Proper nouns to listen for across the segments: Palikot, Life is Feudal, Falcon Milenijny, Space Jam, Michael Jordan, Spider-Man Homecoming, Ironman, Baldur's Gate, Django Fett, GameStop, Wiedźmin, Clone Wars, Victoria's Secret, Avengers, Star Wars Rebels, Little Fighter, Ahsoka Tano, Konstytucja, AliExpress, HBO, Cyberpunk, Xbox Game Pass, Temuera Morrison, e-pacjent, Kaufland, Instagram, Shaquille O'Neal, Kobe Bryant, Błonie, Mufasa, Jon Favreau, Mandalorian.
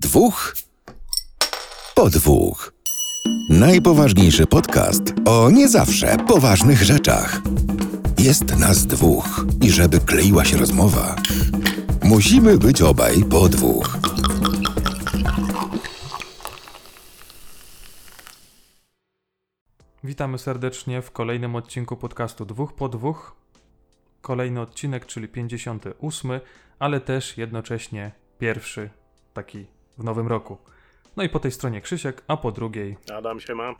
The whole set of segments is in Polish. Dwóch po dwóch. Najpoważniejszy podcast o nie zawsze poważnych rzeczach. Jest nas dwóch i żeby kleiła się rozmowa, musimy być obaj po dwóch. Witamy serdecznie w kolejnym odcinku podcastu Dwóch po dwóch. Kolejny odcinek, czyli 58, ale też jednocześnie pierwszy taki w nowym roku. No i po tej stronie Krzysiek, a po drugiej Adam, siema.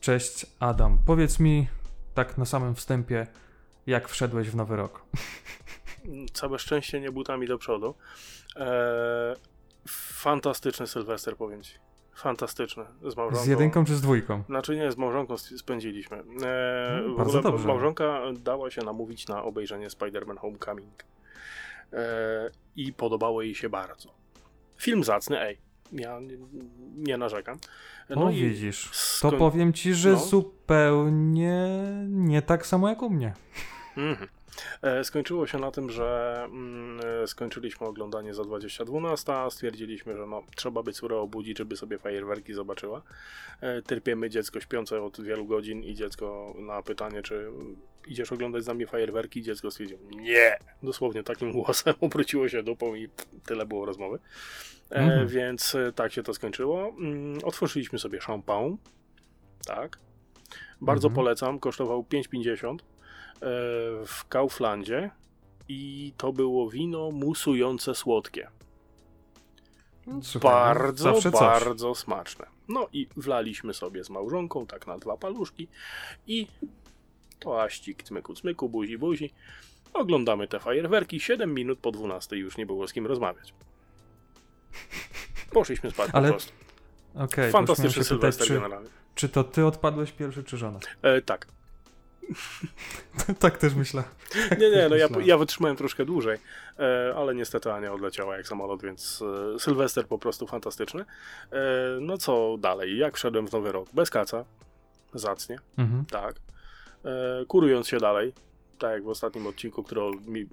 Cześć Adam, powiedz mi tak na samym wstępie, jak wszedłeś w nowy rok? Całe szczęście nie butami do przodu. Fantastyczny Sylwester, powiem ci. Fantastyczny. Z małżonką. Z jedynką czy z dwójką? Znaczy nie, z małżonką spędziliśmy. Bardzo dobrze. Małżonka dała się namówić na obejrzenie Spider-Man Homecoming. I podobało jej się bardzo. Film zacny, ja nie narzekam. No o, i widzisz, to powiem ci, że zupełnie nie tak samo jak u mnie. Skończyło się na tym, że skończyliśmy oglądanie za 20:12, stwierdziliśmy, że trzeba by córę obudzić, żeby sobie fajerwerki zobaczyła. Tyrpiemy dziecko śpiące od wielu godzin i dziecko na pytanie, czy idziesz oglądać z nami fajerwerki, dziecko stwierdziło nie, dosłownie takim głosem obróciło się dupą i tyle było rozmowy. Więc tak się to skończyło. Otworzyliśmy sobie szampan, tak, bardzo polecam, kosztował 5,50 w Kauflandzie i to było wino musujące słodkie. Super. Bardzo smaczne. No i wlaliśmy sobie z małżonką tak na 2 paluszki i toaścik, cmyku, cmyku, buzi, buzi. Oglądamy te fajerwerki, 7 minut po 12 już nie było z kim rozmawiać. Poszliśmy spać po prostu. Okay, fantastyczny Sylwester generalnie. Czy to ty odpadłeś pierwszy, czy żona? Tak. Tak też myślę. Ja wytrzymałem troszkę dłużej, ale niestety Ania odleciała jak samolot, więc Sylwester po prostu fantastyczny. No co dalej? Jak wszedłem w nowy rok? Bez kaca, zacnie, tak. Kurując się dalej, tak jak w ostatnim odcinku, który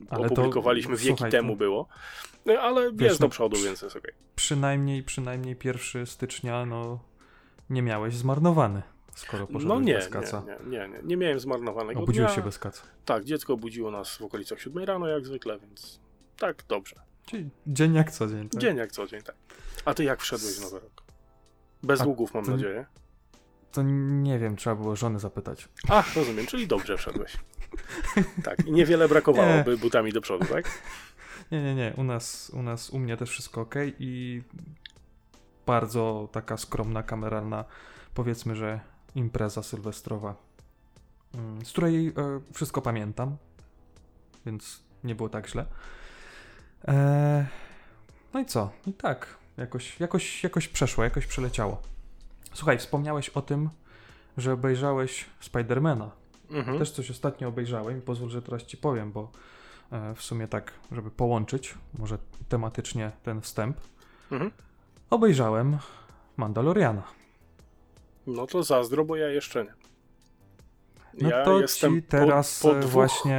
opublikowaliśmy wieki temu było, ale jest do przodu, więc jest okej. Przynajmniej 1 stycznia nie miałeś zmarnowany. Skoro poszedłeś bez kaca. Nie miałem zmarnowanego dnia. Obudziłeś się bez kaca. Tak, dziecko obudziło nas w okolicach 7 rano jak zwykle, więc tak, dobrze. Czyli dzień jak co dzień, tak? Dzień jak co dzień, tak. A ty jak wszedłeś w nowy rok? Bez długów mam nadzieję. To nie wiem, trzeba było żony zapytać. Ach, rozumiem, czyli dobrze wszedłeś. Tak, i niewiele brakowało, by butami do przodu, tak? Nie, u mnie też wszystko okej i bardzo taka skromna, kameralna, powiedzmy, że impreza sylwestrowa, z której wszystko pamiętam, więc nie było tak źle. No i co? I tak, jakoś przeszło, jakoś przeleciało. Słuchaj, wspomniałeś o tym, że obejrzałeś Spidermana. Też coś ostatnio obejrzałem i pozwól, że teraz ci powiem, bo w sumie tak, żeby połączyć może tematycznie ten wstęp. Obejrzałem Mandaloriana. No to zazdro, bo ja jeszcze nie. No ja to jestem ci teraz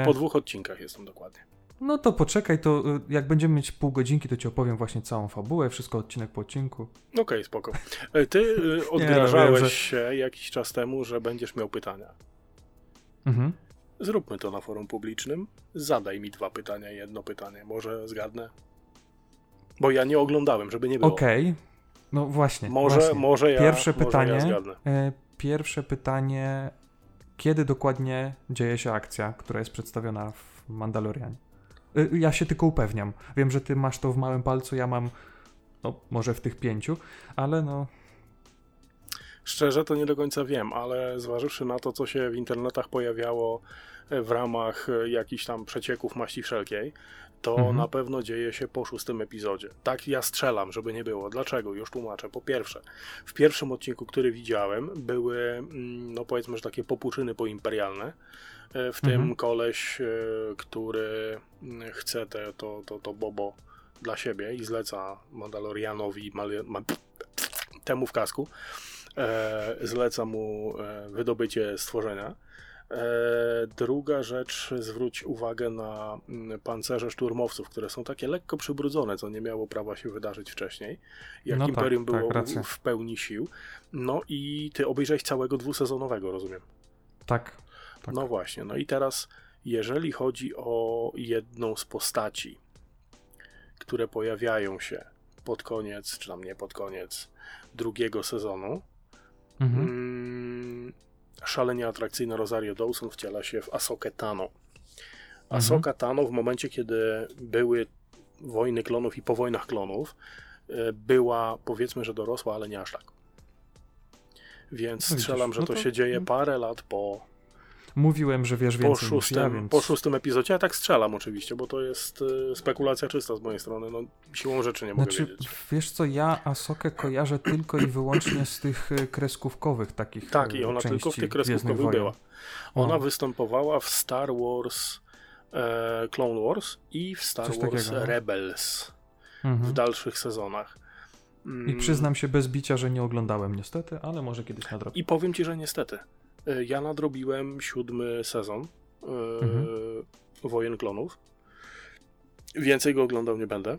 po 2 odcinkach jestem dokładnie. No to poczekaj, to jak będziemy mieć pół godzinki, to ci opowiem właśnie całą fabułę, wszystko odcinek po odcinku. Okej, spoko. Ty odgrażałeś się jakiś czas temu, że będziesz miał pytania. Zróbmy to na forum publicznym. Zadaj mi 2 pytania, 1 pytanie. Może zgadnę? Bo ja nie oglądałem, żeby nie było. Okej. No właśnie. Pierwsze pytanie, kiedy dokładnie dzieje się akcja, która jest przedstawiona w Mandalorianie? Ja się tylko upewniam. Wiem, że ty masz to w małym palcu, ja mam może w tych 5, ale Szczerze to nie do końca wiem, ale zważywszy na to, co się w internetach pojawiało w ramach jakichś tam przecieków maści wszelkiej, to na pewno dzieje się po 6 epizodzie. Tak ja strzelam, żeby nie było. Dlaczego? Już tłumaczę. Po pierwsze, w pierwszym odcinku, który widziałem, były, powiedzmy, że takie popłuczyny poimperialne. W tym koleś, który chce to Bobo dla siebie i zleca Mandalorianowi temu w kasku, zleca mu wydobycie stworzenia. Druga rzecz, zwróć uwagę na pancerze szturmowców, które są takie lekko przybrudzone, co nie miało prawa się wydarzyć wcześniej, jak no Imperium tak, było w pełni sił. No i ty obejrzałeś całego dwusezonowego, rozumiem? Tak, tak. No właśnie, no i teraz jeżeli chodzi o jedną z postaci, które pojawiają się pod koniec, czy tam nie pod koniec drugiego sezonu, szalenie atrakcyjna Rosario Dawson wciela się w Ahsokę Tano. Ahsoka Tano w momencie, kiedy były wojny klonów i po wojnach klonów, była powiedzmy, że dorosła, ale nie aż tak. Więc strzelam, że to się dzieje parę lat po... Mówiłem, że wiesz więcej po szóstym epizodzie. Ja tak strzelam oczywiście, bo to jest spekulacja czysta z mojej strony. No, siłą rzeczy nie mogę wiedzieć. Wiesz co, ja Ahsokę kojarzę tylko i wyłącznie z tych kreskówkowych takich Tak, i ona tylko w tych kreskówkowych była. Ona występowała w Star Wars Clone Wars i w Star Wars Rebels w dalszych sezonach. I przyznam się bez bicia, że nie oglądałem niestety, ale może kiedyś nadrobię. I powiem ci, że niestety. Ja nadrobiłem 7 sezon Wojen Klonów. Więcej go oglądał nie będę.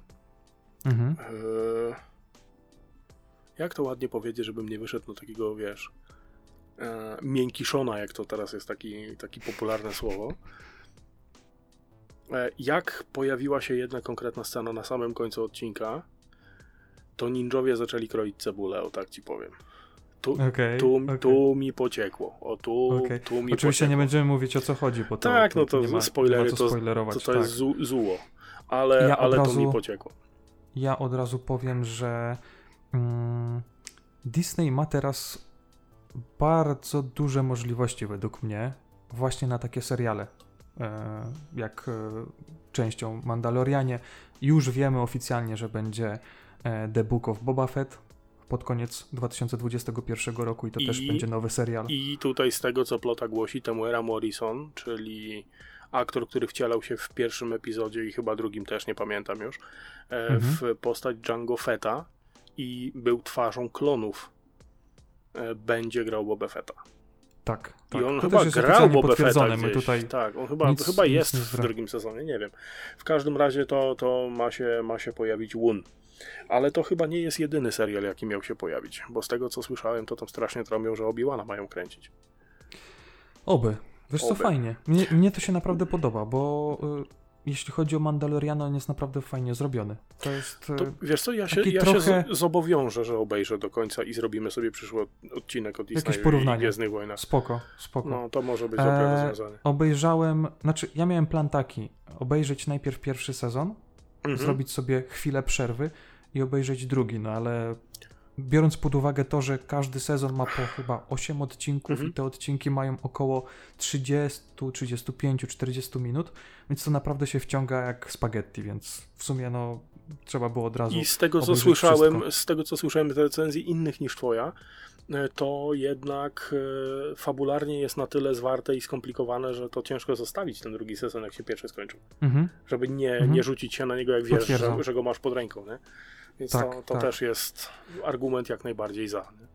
Jak to ładnie powiedzieć, żebym nie wyszedł na takiego, wiesz, miękiszona, jak to teraz jest taki popularne słowo. Jak pojawiła się jedna konkretna scena na samym końcu odcinka, to ninjowie zaczęli kroić cebulę, o tak ci powiem. Tu mi pociekło. Oczywiście nie będziemy mówić, o co chodzi. Bo to, tak, spoilery, to jest zło. Ale to mi pociekło. Ja od razu powiem, że Disney ma teraz bardzo duże możliwości według mnie właśnie na takie seriale. Jak częścią Mandalorianie. Już wiemy oficjalnie, że będzie The Book of Boba Fett pod koniec 2021 roku i to też będzie nowy serial. I tutaj z tego, co plota głosi, Temuera Morrison, czyli aktor, który wcielał się w pierwszym epizodzie i chyba drugim też, nie pamiętam już, w postać Django Fetta i był twarzą klonów, będzie grał Bobę Fetta. Tak, tak. I on to chyba grał Bobę Fetta gdzieś. Tak, on chyba jest w drugim sezonie, nie wiem. W każdym razie to ma się pojawić Wun. Ale to chyba nie jest jedyny serial, jaki miał się pojawić, bo z tego, co słyszałem, to tam strasznie trąbią, że Obi-Wana mają kręcić. Wiesz co, fajnie. Mnie to się naprawdę podoba, bo jeśli chodzi o Mandaloriana, on jest naprawdę fajnie zrobiony. To jest wiesz co, ja się zobowiążę, że obejrzę do końca i zrobimy sobie przyszły odcinek o Disneyu i Gwiezdnych Wojnach. Spoko. No, to może być dobre rozwiązanie. Ja miałem plan taki, obejrzeć najpierw pierwszy sezon, zrobić sobie chwilę przerwy i obejrzeć drugi, no ale biorąc pod uwagę to, że każdy sezon ma po chyba 8 odcinków i te odcinki mają około 30, 35, 40 minut, więc to naprawdę się wciąga jak spaghetti, więc w sumie trzeba było od razu obejrzeć. I z tego co słyszałem z recenzji innych niż twoja, to jednak fabularnie jest na tyle zwarte i skomplikowane, że to ciężko zostawić ten drugi sezon, jak się pierwszy skończył. Żeby nie rzucić się na niego, jak wiesz, że go masz pod ręką. Nie? Więc to też jest argument jak najbardziej za. Nie?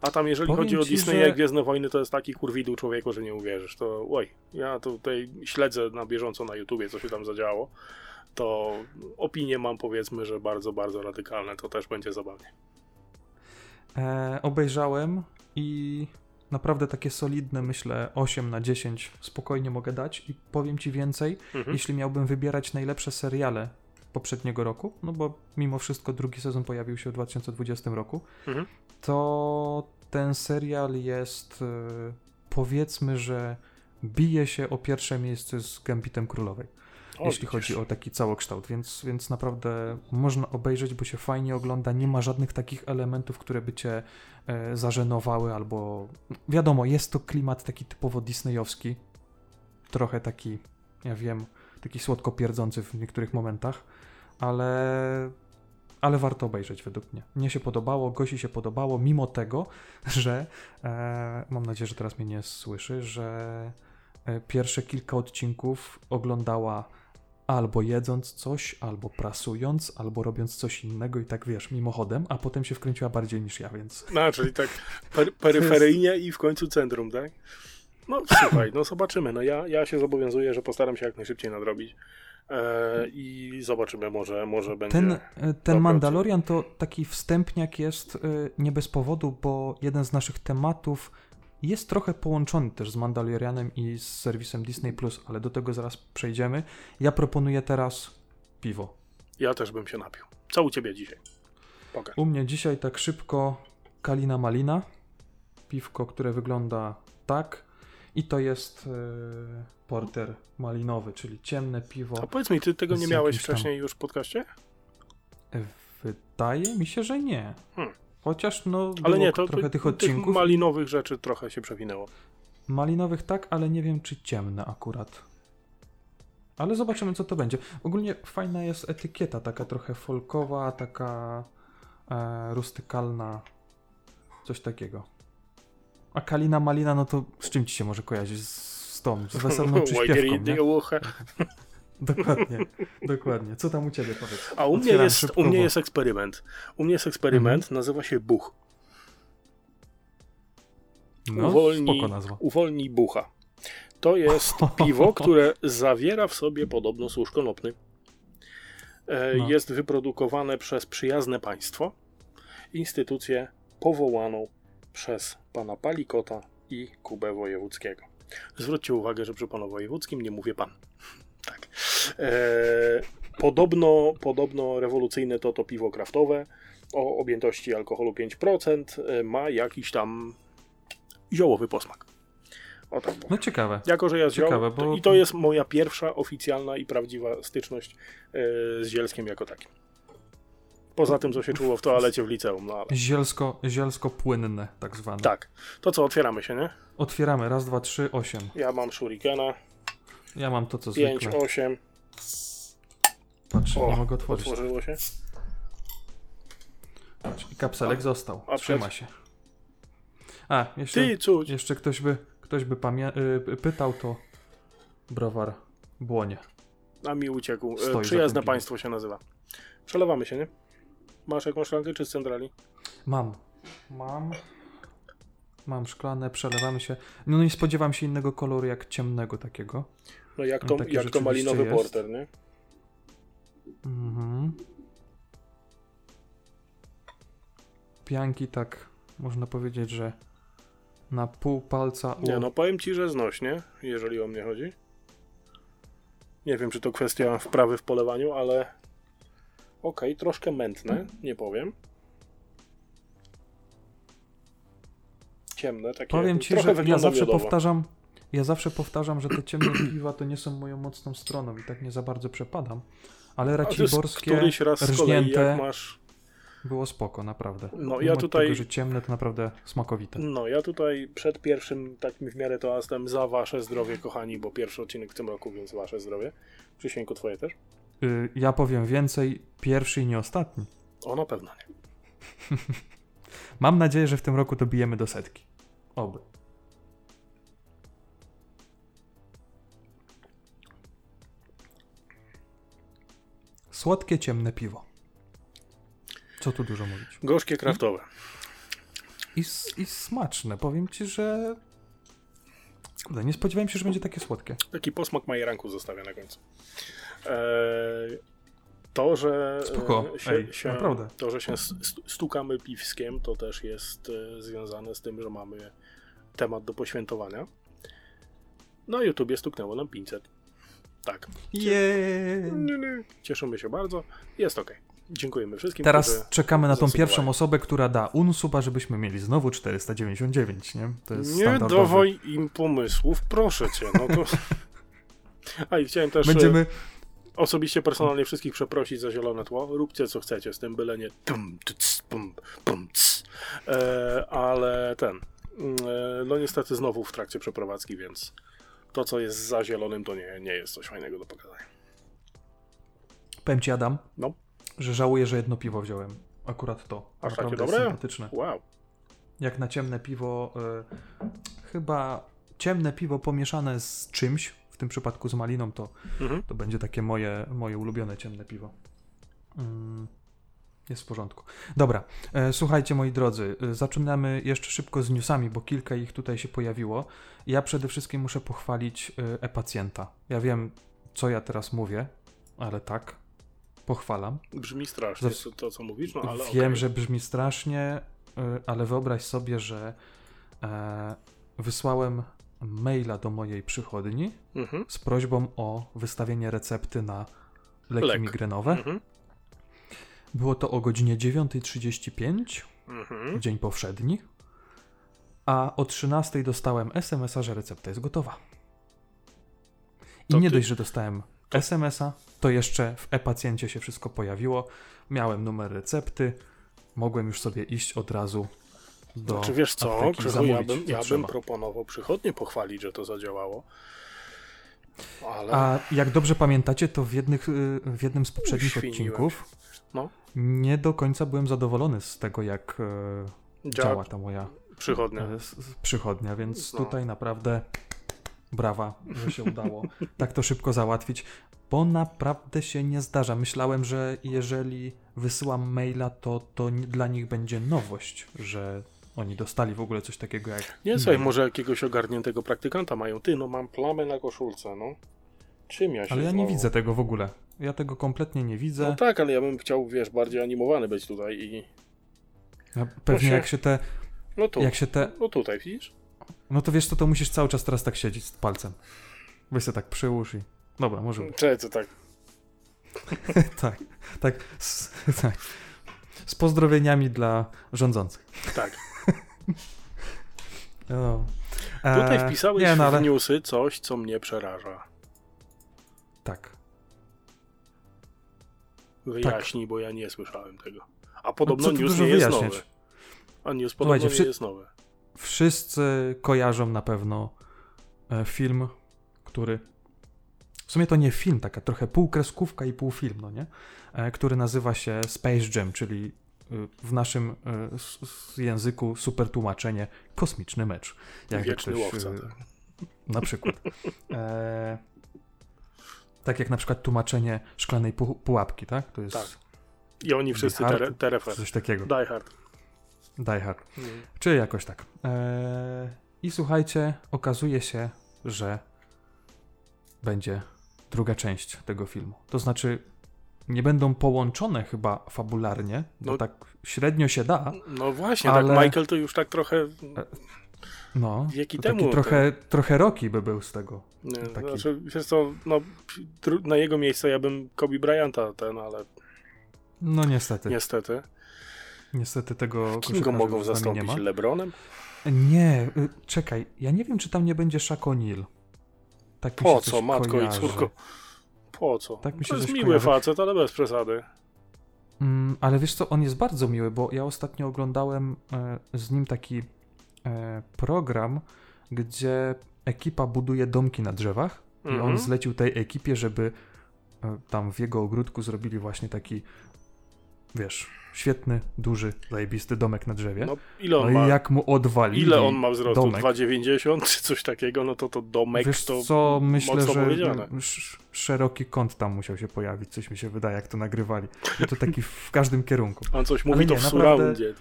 A tam jeżeli chodzi o Disneya i Gwiezdne Wojny, to jest taki kurwidu człowieku, że nie uwierzysz. To ja tutaj śledzę na bieżąco na YouTubie, co się tam zadziało. To opinie mam, powiedzmy, że bardzo, bardzo radykalne. To też będzie zabawnie. Obejrzałem i naprawdę takie solidne, myślę, 8/10 spokojnie mogę dać i powiem ci więcej, jeśli miałbym wybierać najlepsze seriale poprzedniego roku, no bo mimo wszystko drugi sezon pojawił się w 2020 roku, to ten serial jest, powiedzmy, że bije się o pierwsze miejsce z Gambitem Królowej, jeśli chodzi o taki całokształt, więc naprawdę można obejrzeć, bo się fajnie ogląda, nie ma żadnych takich elementów, które by cię zażenowały, albo wiadomo, jest to klimat taki typowo disneyowski, trochę taki, ja wiem, taki słodko pierdzący w niektórych momentach, ale warto obejrzeć według mnie. Mnie się podobało, Gosi się podobało, mimo tego, że mam nadzieję, że teraz mnie nie słyszy, że pierwsze kilka odcinków oglądała albo jedząc coś, albo prasując, albo robiąc coś innego i tak, wiesz, mimochodem, a potem się wkręciła bardziej niż ja, więc... czyli tak peryferyjnie i w końcu centrum, tak? No słuchaj, no zobaczymy. No, ja się zobowiązuję, że postaram się jak najszybciej nadrobić i zobaczymy, może będzie... Ten Mandalorian to taki wstępniak jest nie bez powodu, bo jeden z naszych tematów jest trochę połączony też z Mandalorianem i z serwisem Disney Plus, ale do tego zaraz przejdziemy. Ja proponuję teraz piwo. Ja też bym się napił. Co u ciebie dzisiaj? Pokaż. U mnie dzisiaj tak szybko Kalina Malina. Piwko, które wygląda tak. I to jest porter malinowy, czyli ciemne piwo. A powiedz mi, ty tego nie miałeś wcześniej już w podcaście? Wydaje mi się, że nie. Chociaż no ale nie, to trochę tych odcinków. Tych malinowych rzeczy trochę się przewinęło. Malinowych tak, ale nie wiem, czy ciemne akurat. Ale zobaczymy, co to będzie. Ogólnie fajna jest etykieta, taka trochę folkowa, taka rustykalna, coś takiego. A Kalina Malina, no to z czym ci się może kojarzyć? Z tą, z weselną przyśpiewką, nie? Dokładnie. Co tam u ciebie, powiedz? A u mnie jest eksperyment. U mnie jest eksperyment, nazywa się Buch. No, spoko nazwa. Uwolnij Bucha. To jest piwo, które zawiera w sobie podobno służ konopny. Jest wyprodukowane przez przyjazne państwo, instytucję powołaną przez pana Palikota i Kubę Wojewódzkiego. Zwróćcie uwagę, że przy panu Wojewódzkim nie mówię pan. Tak. Podobno rewolucyjne to piwo kraftowe o objętości alkoholu 5%, ma jakiś tam ziołowy posmak. O tak. No ciekawe. Jako, że ja zioł, bo... I to jest moja pierwsza oficjalna i prawdziwa styczność z zielskiem jako takim. Poza tym, co się czuło w toalecie w liceum. No ale... Zielsko płynne tak zwane. Tak. To co, otwieramy się, nie? Otwieramy. 1, 2, 3, 8. Ja mam shurikena. Ja mam to, co 5, zwykle. 5, 8. Patrz, nie mogę otworzyć. Otworzyło się. Patrz, i kapselek został. Trzyma się. A, jeszcze ktoś by pytał, to browar Błonie. A mi uciekł. Przyjazne państwo się nazywa. Przelewamy się, nie? Masz jakąś szklankę, czy z centrali? Mam szklanę, przelewamy się. No i spodziewam się innego koloru, jak ciemnego takiego. No jak to malinowy jest. Porter, nie? Mhm. Pianki tak, można powiedzieć, że na pół palca... Nie, no powiem ci, że znośnie, jeżeli o mnie chodzi. Nie wiem, czy to kwestia wprawy w polewaniu, ale... Okej, troszkę mętne, nie powiem. Ciemne, takie. Powiem ci, trochę że ja zawsze powtarzam, że te ciemne piwa to nie są moją mocną stroną i tak nie za bardzo przepadam. Ale raciborskie, rżnięte było spoko, naprawdę. No ja tutaj tego, że ciemne to naprawdę smakowite. No ja tutaj przed pierwszym takim w miarę toastem za wasze zdrowie, kochani, bo pierwszy odcinek w tym roku, więc wasze zdrowie. Krzysienku, twoje też. Ja powiem więcej, pierwszy i nie ostatni. O, na pewno nie. Mam nadzieję, że w tym roku dobijemy do 100. Oby. Słodkie, ciemne piwo. Co tu dużo mówić. Gorzkie, kraftowe. I smaczne. Powiem ci, że... Nie spodziewałem się, że będzie takie słodkie. Taki posmak majeranku zostawia na końcu. To, że spoko. To, że się stukamy piwskiem, to też jest związane z tym, że mamy temat do poświętowania. Na YouTubie stuknęło nam 500. Tak. Cieszymy się bardzo. Jest okej. Dziękujemy wszystkim. Teraz czekamy na tą pierwszą osobę, która da unsuba, żebyśmy mieli znowu 499, nie? To jest standardowy. Nie dawaj im pomysłów, proszę cię. No to... A i chciałem też... Będziemy... Osobiście, personalnie wszystkich przeprosić za zielone tło. Róbcie co chcecie z tym, byle nie ale no niestety znowu w trakcie przeprowadzki, więc to co jest za zielonym to nie jest coś fajnego do pokazania. Powiem ci, Adam, że żałuję, że jedno piwo wziąłem. Akurat to. Aż takie dobre? Sympatyczne. Wow. Jak na ciemne piwo, chyba ciemne piwo pomieszane z czymś, w tym przypadku z maliną, to będzie takie moje ulubione ciemne piwo. Jest w porządku. Dobra, słuchajcie moi drodzy, zaczynamy jeszcze szybko z newsami, bo kilka ich tutaj się pojawiło. Ja przede wszystkim muszę pochwalić e-pacjenta. Ja wiem, co ja teraz mówię, ale tak, pochwalam. Brzmi strasznie to, co mówisz, no ale wiem, okay. Że brzmi strasznie, ale wyobraź sobie, że wysłałem maila do mojej przychodni z prośbą o wystawienie recepty na leki migrenowe. Mhm. Było to o godzinie 9:35, dzień powszedni, a o 13:00 dostałem SMS-a, że recepta jest gotowa. I to nie dość, że dostałem SMS-a, to jeszcze w e-pacjencie się wszystko pojawiło. Miałem numer recepty, mogłem już sobie iść od razu do apteki. Znaczy wiesz co, Krzychu, ja bym proponował przychodnie pochwalić, że to zadziałało. Ale... A jak dobrze pamiętacie, to w jednym z poprzednich odcinków nie do końca byłem zadowolony z tego, jak działa ta moja przychodnia, więc tutaj naprawdę brawa, że się udało tak to szybko załatwić, bo naprawdę się nie zdarza. Myślałem, że jeżeli wysyłam maila, to dla nich będzie nowość, że oni dostali w ogóle coś takiego jak... Nie, słuchaj, może jakiegoś ogarniętego praktykanta mają. Ty, no mam plamę na koszulce, no. Czym ja się... Ale ja nie widzę tego w ogóle. Ja tego kompletnie nie widzę. No tak, ale ja bym chciał, wiesz, bardziej animowany być tutaj i... Ja pewnie no jak się te... No tu. Jak się te... No tutaj, widzisz? No to wiesz co, to musisz cały czas teraz tak siedzieć z palcem. Weź sobie tak przyłóż i... Dobra, może... Cześć, to tak. Tak. Z pozdrowieniami dla rządzących. Tak. Tutaj wpisałeś w newsy coś, co mnie przeraża. Tak. Wyjaśnij, bo ja nie słyszałem tego. A podobno news nie jest nowy. A news podobno nie jest nowy. Wszyscy kojarzą na pewno film, który... W sumie to nie film, taka trochę półkreskówka i półfilm, no nie? Który nazywa się Space Jam, czyli w naszym języku super tłumaczenie kosmiczny mecz. Jak wieczny ktoś, łowca. Tak. Na przykład. Tak jak na przykład tłumaczenie szklanej pułapki, tak? To jest tak. I oni wszyscy te refer. Coś takiego. Die Hard. Czy jakoś tak. I słuchajcie, okazuje się, że będzie druga część tego filmu. To znaczy nie będą połączone chyba fabularnie, bo tak średnio się da. No właśnie, ale... tak Michael to już tak trochę wieki temu. Taki trochę Rocky by był z tego. Nie, taki... Znaczy, wiesz co, na jego miejsce ja bym Kobe Bryanta ale... No niestety. Niestety tego... Kim go mogą zastąpić? Nie LeBronem? Nie, czekaj, ja nie wiem, czy tam nie będzie Shaquille O'Neal. Tak po co, matko kojarzy. I córko? Po co? Tak mi się to jest miły kojarzy. Facet, ale bez przesady. Ale wiesz co, on jest bardzo miły, bo ja ostatnio oglądałem z nim taki program, gdzie ekipa buduje domki na drzewach i on zlecił tej ekipie, żeby tam w jego ogródku zrobili właśnie taki, wiesz, świetny, duży, zajebisty domek na drzewie. No, i jak mu odwalili ile on ma wzrostu? Domek. 2,90 czy coś takiego? No to domek wiesz to co? Myślę, że szeroki kąt tam musiał się pojawić. Coś mi się wydaje, jak to nagrywali. I to taki w każdym kierunku. On coś mówi to w surroundzie.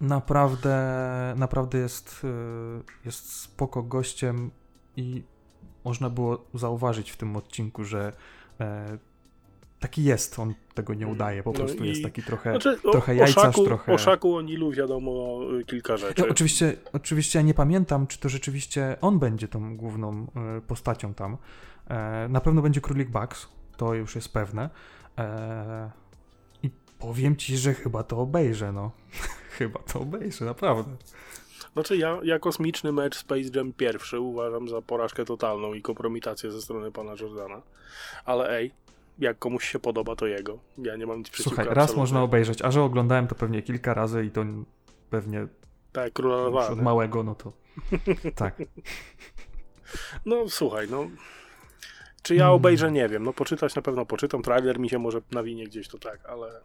Naprawdę jest spoko gościem i można było zauważyć w tym odcinku, że taki jest, on tego nie udaje, po prostu jest taki trochę jajcarz, trochę... O Shaquille O'Nealu wiadomo kilka rzeczy. No, oczywiście ja nie pamiętam, czy to rzeczywiście on będzie tą główną postacią tam. Na pewno będzie Królik Bugs, to już jest pewne. I powiem ci, że chyba to obejrzę, naprawdę. Znaczy ja kosmiczny mecz Space Jam pierwszy uważam za porażkę totalną i kompromitację ze strony pana Jordana. Ale jak komuś się podoba, to jego. Ja nie mam nic przeciwko. Słuchaj, raz można obejrzeć, a że oglądałem to pewnie kilka razy i to pewnie tak, królowa od małego, no to tak. No słuchaj, czy ja obejrzę, nie wiem. Poczytać na pewno poczytam. Trailer mi się może nawinie gdzieś, to tak, ale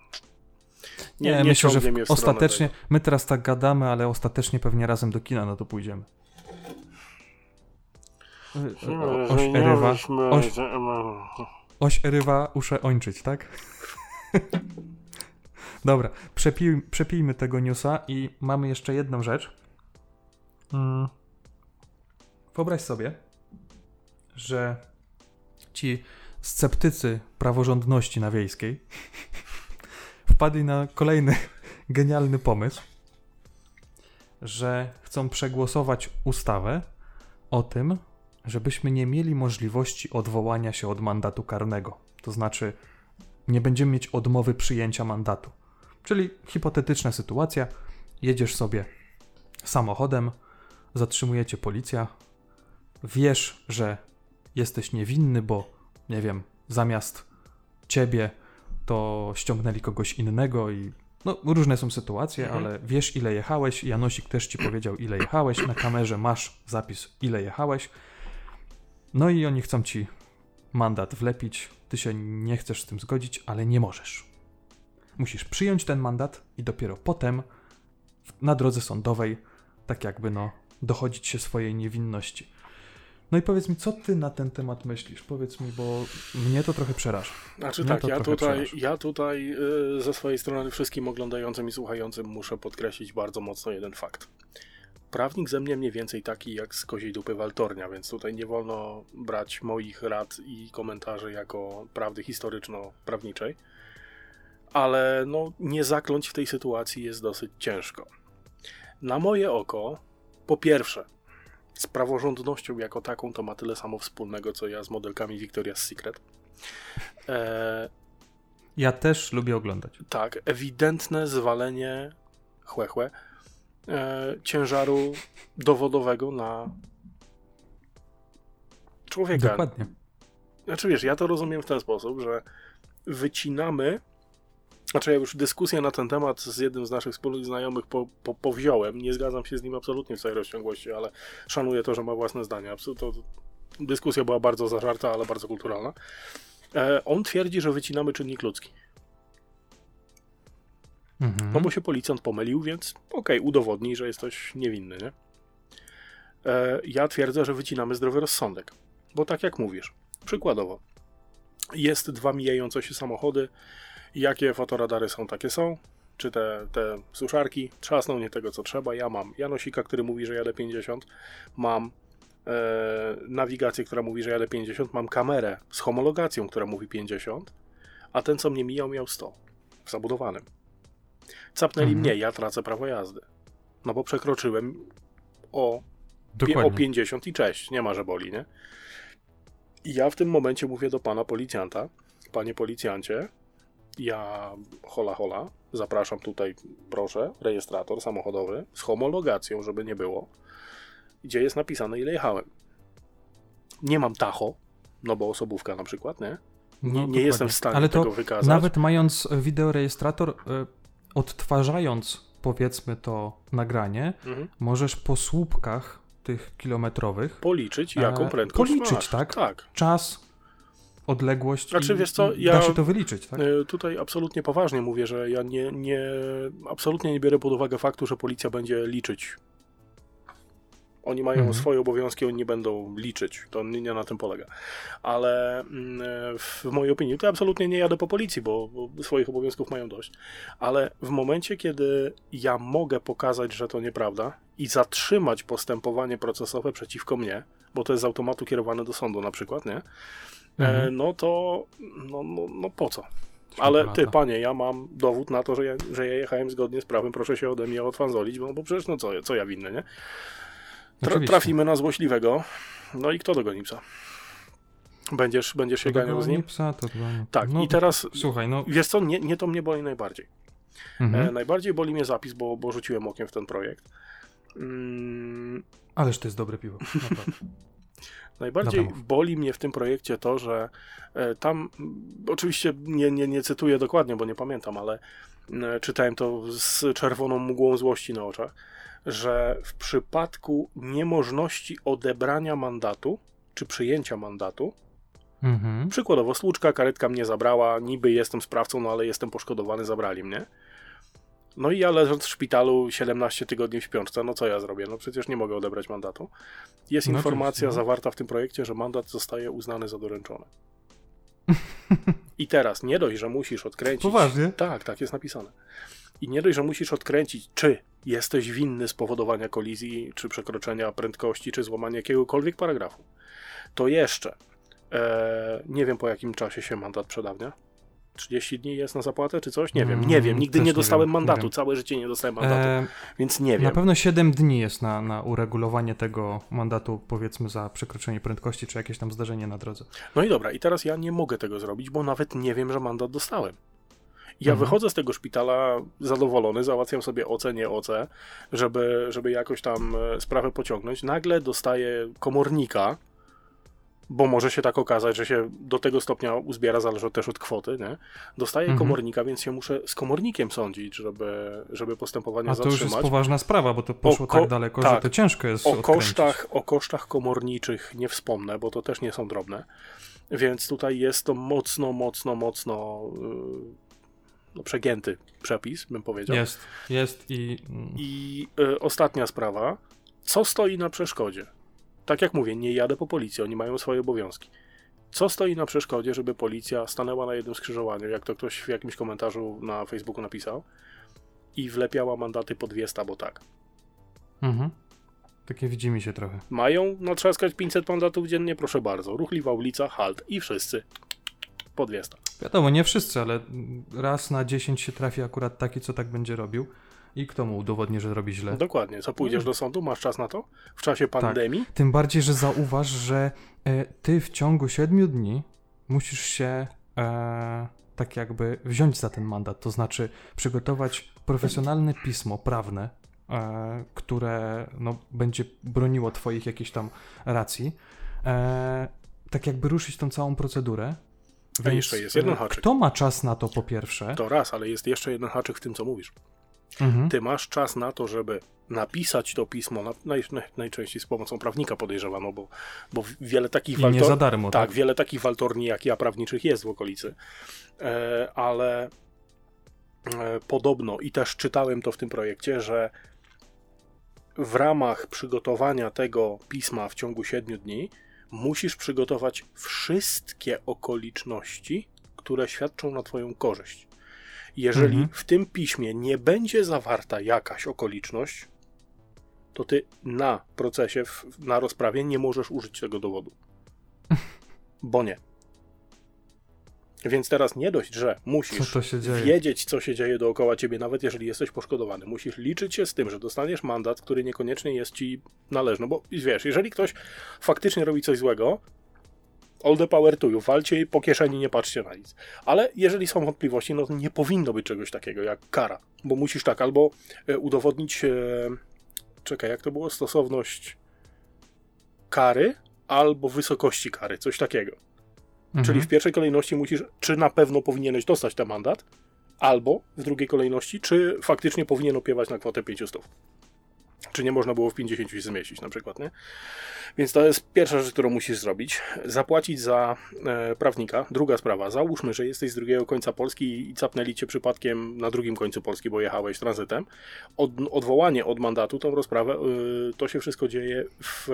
nie myślę, że ostatecznie tego. My teraz tak gadamy, ale ostatecznie pewnie razem do kina to pójdziemy. Oś rywa uszę ończyć, tak? Dobra, przepijmy tego newsa i mamy jeszcze jedną rzecz. Wyobraź sobie, że ci sceptycy praworządności na Wiejskiej wpadli na kolejny genialny pomysł, że chcą przegłosować ustawę o tym, żebyśmy nie mieli możliwości odwołania się od mandatu karnego. To znaczy, nie będziemy mieć odmowy przyjęcia mandatu. Czyli hipotetyczna sytuacja, jedziesz sobie samochodem, zatrzymuje cię policja, wiesz, że jesteś niewinny, bo, nie wiem, zamiast ciebie to ściągnęli kogoś innego i no, różne są sytuacje, ale wiesz, ile jechałeś, Janosik też ci powiedział, ile jechałeś, na kamerze masz zapis, ile jechałeś, no i oni chcą ci mandat wlepić, ty się nie chcesz z tym zgodzić, ale nie możesz. Musisz przyjąć ten mandat i dopiero potem na drodze sądowej tak jakby no dochodzić się swojej niewinności. No i powiedz mi, co ty na ten temat myślisz? Powiedz mi, bo mnie to trochę przeraża. Znaczy tak, ja tutaj ze swojej strony wszystkim oglądającym i słuchającym muszę podkreślić bardzo mocno jeden fakt. Prawnik ze mnie mniej więcej taki jak z koziej dupy waltornia, więc tutaj nie wolno brać moich rad i komentarzy jako prawdy historyczno-prawniczej, ale no, nie zakląć w tej sytuacji jest dosyć ciężko. Na moje oko, po pierwsze, z praworządnością jako taką to ma tyle samo wspólnego, co ja z modelkami Victoria's Secret. Ja też lubię oglądać. Tak, ewidentne zwalenie ciężaru dowodowego na człowieka. Dokładnie. Znaczy wiesz, ja to rozumiem w ten sposób, że wycinamy, znaczy ja już dyskusję na ten temat z jednym z naszych wspólnych znajomych powziąłem, nie zgadzam się z nim absolutnie w całej rozciągłości, ale szanuję to, że ma własne zdania. To dyskusja była bardzo zażarta, ale bardzo kulturalna. On twierdzi, że wycinamy czynnik ludzki. No bo się policjant pomylił, więc okej, udowodnij, że jesteś niewinny, nie? Ja twierdzę, że wycinamy zdrowy rozsądek, bo tak jak mówisz, przykładowo, jest 2 mijające się samochody, jakie fotoradary są, takie są, czy te suszarki trzasną nie tego, co trzeba. Ja mam Janosika, który mówi, że jadę 50, mam nawigację, która mówi, że jadę 50, mam kamerę z homologacją, która mówi 50, a ten, co mnie mijał, miał 100 w zabudowanym. Capnęli mnie, ja tracę prawo jazdy. No bo przekroczyłem o 50 i cześć, nie ma, że boli, nie? I ja w tym momencie mówię do pana policjanta: panie policjancie, ja hola, zapraszam tutaj, proszę, rejestrator samochodowy z homologacją, żeby nie było, gdzie jest napisane, ile jechałem. Nie mam tacho, no bo osobówka na przykład, nie? Nie jestem w stanie tego wykazać. Nawet mając wideorejestrator... odtwarzając, powiedzmy, to nagranie, możesz po słupkach tych kilometrowych policzyć, jaką prędkość masz. Tak. Czas, odległość, znaczy, wiesz co, da się to wyliczyć. Tak? Tutaj absolutnie poważnie mówię, że ja absolutnie nie biorę pod uwagę faktu, że policja będzie liczyć. Oni mają swoje obowiązki, oni nie będą liczyć. To nie na tym polega. Ale w mojej opinii, to absolutnie nie jadę po policji, bo swoich obowiązków mają dość. Ale w momencie, kiedy ja mogę pokazać, że to nieprawda i zatrzymać postępowanie procesowe przeciwko mnie, bo to jest z automatu kierowane do sądu na przykład, nie? No to no po co? Ale ty, panie, ja mam dowód na to, że ja jechałem zgodnie z prawem, proszę się ode mnie odfanzolić, bo przecież no co ja winny, nie? Trafimy na złośliwego, no i kto dogoni psa? Będziesz się ganiał z nim? Psa, to tak, no, i teraz, słuchaj, no... wiesz co, nie to mnie boli najbardziej. Najbardziej boli mnie zapis, bo rzuciłem okiem w ten projekt. Ależ to jest dobre piwo. Najbardziej boli mnie w tym projekcie to, że tam, oczywiście nie cytuję dokładnie, bo nie pamiętam, ale czytałem to z czerwoną mgłą złości na oczach, że w przypadku niemożności odebrania mandatu, czy przyjęcia mandatu, przykładowo słuczka, karetka mnie zabrała, niby jestem sprawcą, no ale jestem poszkodowany, zabrali mnie. No i ja leżąc w szpitalu 17 tygodni w śpiączce, no co ja zrobię? No przecież nie mogę odebrać mandatu. Jest informacja zawarta w tym projekcie, że mandat zostaje uznany za doręczony. I teraz nie dość, że musisz odkręcić... Poważnie? Tak, tak jest napisane. I nie dość, że musisz odkręcić, czy jesteś winny spowodowania kolizji, czy przekroczenia prędkości, czy złamania jakiegokolwiek paragrafu. To jeszcze nie wiem, po jakim czasie się mandat przedawnia. 30 dni jest na zapłatę, czy coś? Nie wiem. Nigdy nie dostałem mandatu. Całe życie nie dostałem mandatu, więc nie wiem. Na pewno 7 dni jest na uregulowanie tego mandatu, powiedzmy, za przekroczenie prędkości, czy jakieś tam zdarzenie na drodze. No i dobra, i teraz ja nie mogę tego zrobić, bo nawet nie wiem, że mandat dostałem. Ja wychodzę z tego szpitala zadowolony, załatwiam sobie OC, żeby jakoś tam sprawę pociągnąć. Nagle dostaję komornika, bo może się tak okazać, że się do tego stopnia uzbiera, zależy też od kwoty, nie? Dostaję komornika, więc się muszę z komornikiem sądzić, żeby postępowanie zatrzymać. A to już jest poważna sprawa, bo to poszło tak daleko, tak, że to ciężko jest odkręcić. O kosztach komorniczych nie wspomnę, bo to też nie są drobne, więc tutaj jest to mocno przegięty przepis, bym powiedział. Jest I ostatnia sprawa, co stoi na przeszkodzie? Tak jak mówię, nie jadę po policję, oni mają swoje obowiązki. Co stoi na przeszkodzie, żeby policja stanęła na jednym skrzyżowaniu, jak to ktoś w jakimś komentarzu na Facebooku napisał, i wlepiała mandaty po 200, bo tak. Takie widzimy się trochę. Mają natrzaskać 500 mandatów dziennie, proszę bardzo. Ruchliwa ulica, halt i wszyscy po 200. Wiadomo, nie wszyscy, ale raz na 10 się trafi akurat taki, co tak będzie robił. I kto mu udowodni, że robi źle? Dokładnie. Co, pójdziesz do sądu? Masz czas na to? W czasie pandemii? Tak. Tym bardziej, że zauważ, że ty w ciągu 7 dni musisz się tak jakby wziąć za ten mandat. To znaczy przygotować profesjonalne pismo prawne, które będzie broniło twoich jakichś tam racji. Tak jakby ruszyć tą całą procedurę. A jeszcze jest jeden haczyk. Kto ma czas na to, po pierwsze? To raz, ale jest jeszcze jeden haczyk w tym, co mówisz. Ty masz czas na to, żeby napisać to pismo, najczęściej z pomocą prawnika, podejrzewano, bo wiele takich nie za darmo, tak, wiele takich waltorni jak ja prawniczych jest w okolicy, ale podobno, i też czytałem to w tym projekcie, że w ramach przygotowania tego pisma w ciągu 7 dni musisz przygotować wszystkie okoliczności, które świadczą na twoją korzyść. Jeżeli w tym piśmie nie będzie zawarta jakaś okoliczność, to ty na procesie, na rozprawie nie możesz użyć tego dowodu. Bo nie. Więc teraz nie dość, że musisz wiedzieć, co się dzieje dookoła ciebie, nawet jeżeli jesteś poszkodowany. Musisz liczyć się z tym, że dostaniesz mandat, który niekoniecznie jest ci należny. Bo wiesz, jeżeli ktoś faktycznie robi coś złego, all the power to you, walcie i po kieszeni nie patrzcie na nic. Ale jeżeli są wątpliwości, no to nie powinno być czegoś takiego jak kara, bo musisz tak albo udowodnić, jak to było, stosowność kary albo wysokości kary, coś takiego. Czyli w pierwszej kolejności musisz, czy na pewno powinieneś dostać ten mandat, albo w drugiej kolejności, czy faktycznie powinien opiewać na kwotę 500. Czy nie można było w 50 się zmieścić na przykład, nie? Więc to jest pierwsza rzecz, którą musisz zrobić. Zapłacić za prawnika. Druga sprawa. Załóżmy, że jesteś z drugiego końca Polski i capnęli cię przypadkiem na drugim końcu Polski, bo jechałeś tranzytem. Odwołanie od mandatu, tą rozprawę, to się wszystko dzieje w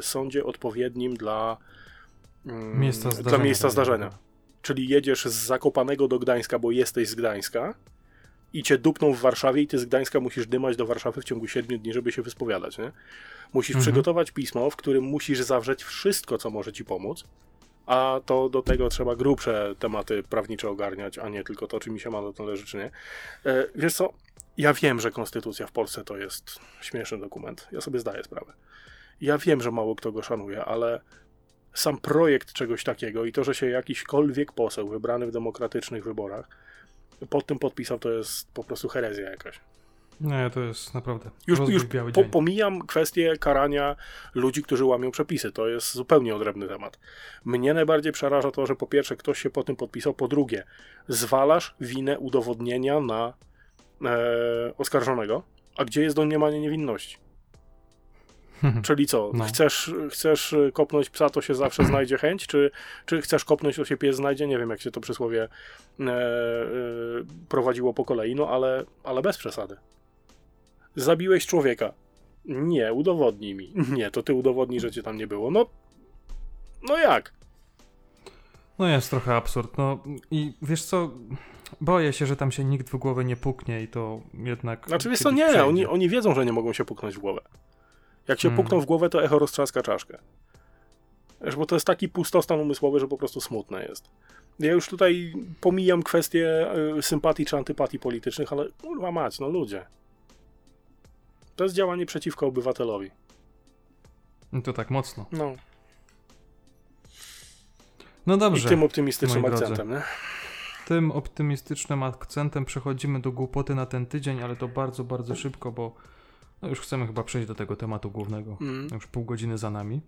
sądzie odpowiednim dla miejsca zdarzenia. Czyli jedziesz z Zakopanego do Gdańska, bo jesteś z Gdańska, i cię dupną w Warszawie i ty z Gdańska musisz dymać do Warszawy w ciągu 7 dni, żeby się wyspowiadać, nie? Musisz przygotować pismo, w którym musisz zawrzeć wszystko, co może ci pomóc, a to do tego trzeba grubsze tematy prawnicze ogarniać, a nie tylko to, czy mi się mandat należy, czy nie. Wiesz co, ja wiem, że konstytucja w Polsce to jest śmieszny dokument. Ja sobie zdaję sprawę. Ja wiem, że mało kto go szanuje, ale sam projekt czegoś takiego i to, że się jakiśkolwiek poseł wybrany w demokratycznych wyborach pod tym podpisał, to jest po prostu herezja jakaś. Nie, to jest naprawdę już biały dzień. Pomijam kwestię karania ludzi, którzy łamią przepisy. To jest zupełnie odrębny temat. Mnie najbardziej przeraża to, że po pierwsze ktoś się po tym podpisał, po drugie zwalasz winę udowodnienia na oskarżonego, a gdzie jest domniemanie niewinności? Czyli co? No. Chcesz kopnąć psa, to się zawsze znajdzie chęć? Czy chcesz kopnąć, to się pies znajdzie? Nie wiem, jak się to przysłowie prowadziło po kolei, no ale bez przesady. Zabiłeś człowieka. Nie, udowodnij mi. Nie, to ty udowodnij, że cię tam nie było. No jak? No jest trochę absurd. No i wiesz co, boję się, że tam się nikt w głowę nie puknie i to jednak... Znaczy wiesz co, nie, oni wiedzą, że nie mogą się puknąć w głowę. Jak się pukną w głowę, to echo roztrzaska czaszkę. Wiesz, bo to jest taki pustostan umysłowy, że po prostu smutne jest. Ja już tutaj pomijam kwestie sympatii czy antypatii politycznych, ale kurwa mać, no ludzie. To jest działanie przeciwko obywatelowi. No to tak mocno. No. No dobrze. I tym optymistycznym akcentem, drodzy, nie? Tym optymistycznym akcentem przechodzimy do głupoty na ten tydzień, ale to bardzo, bardzo szybko, bo no już chcemy chyba przejść do tego tematu głównego. Już pół godziny za nami.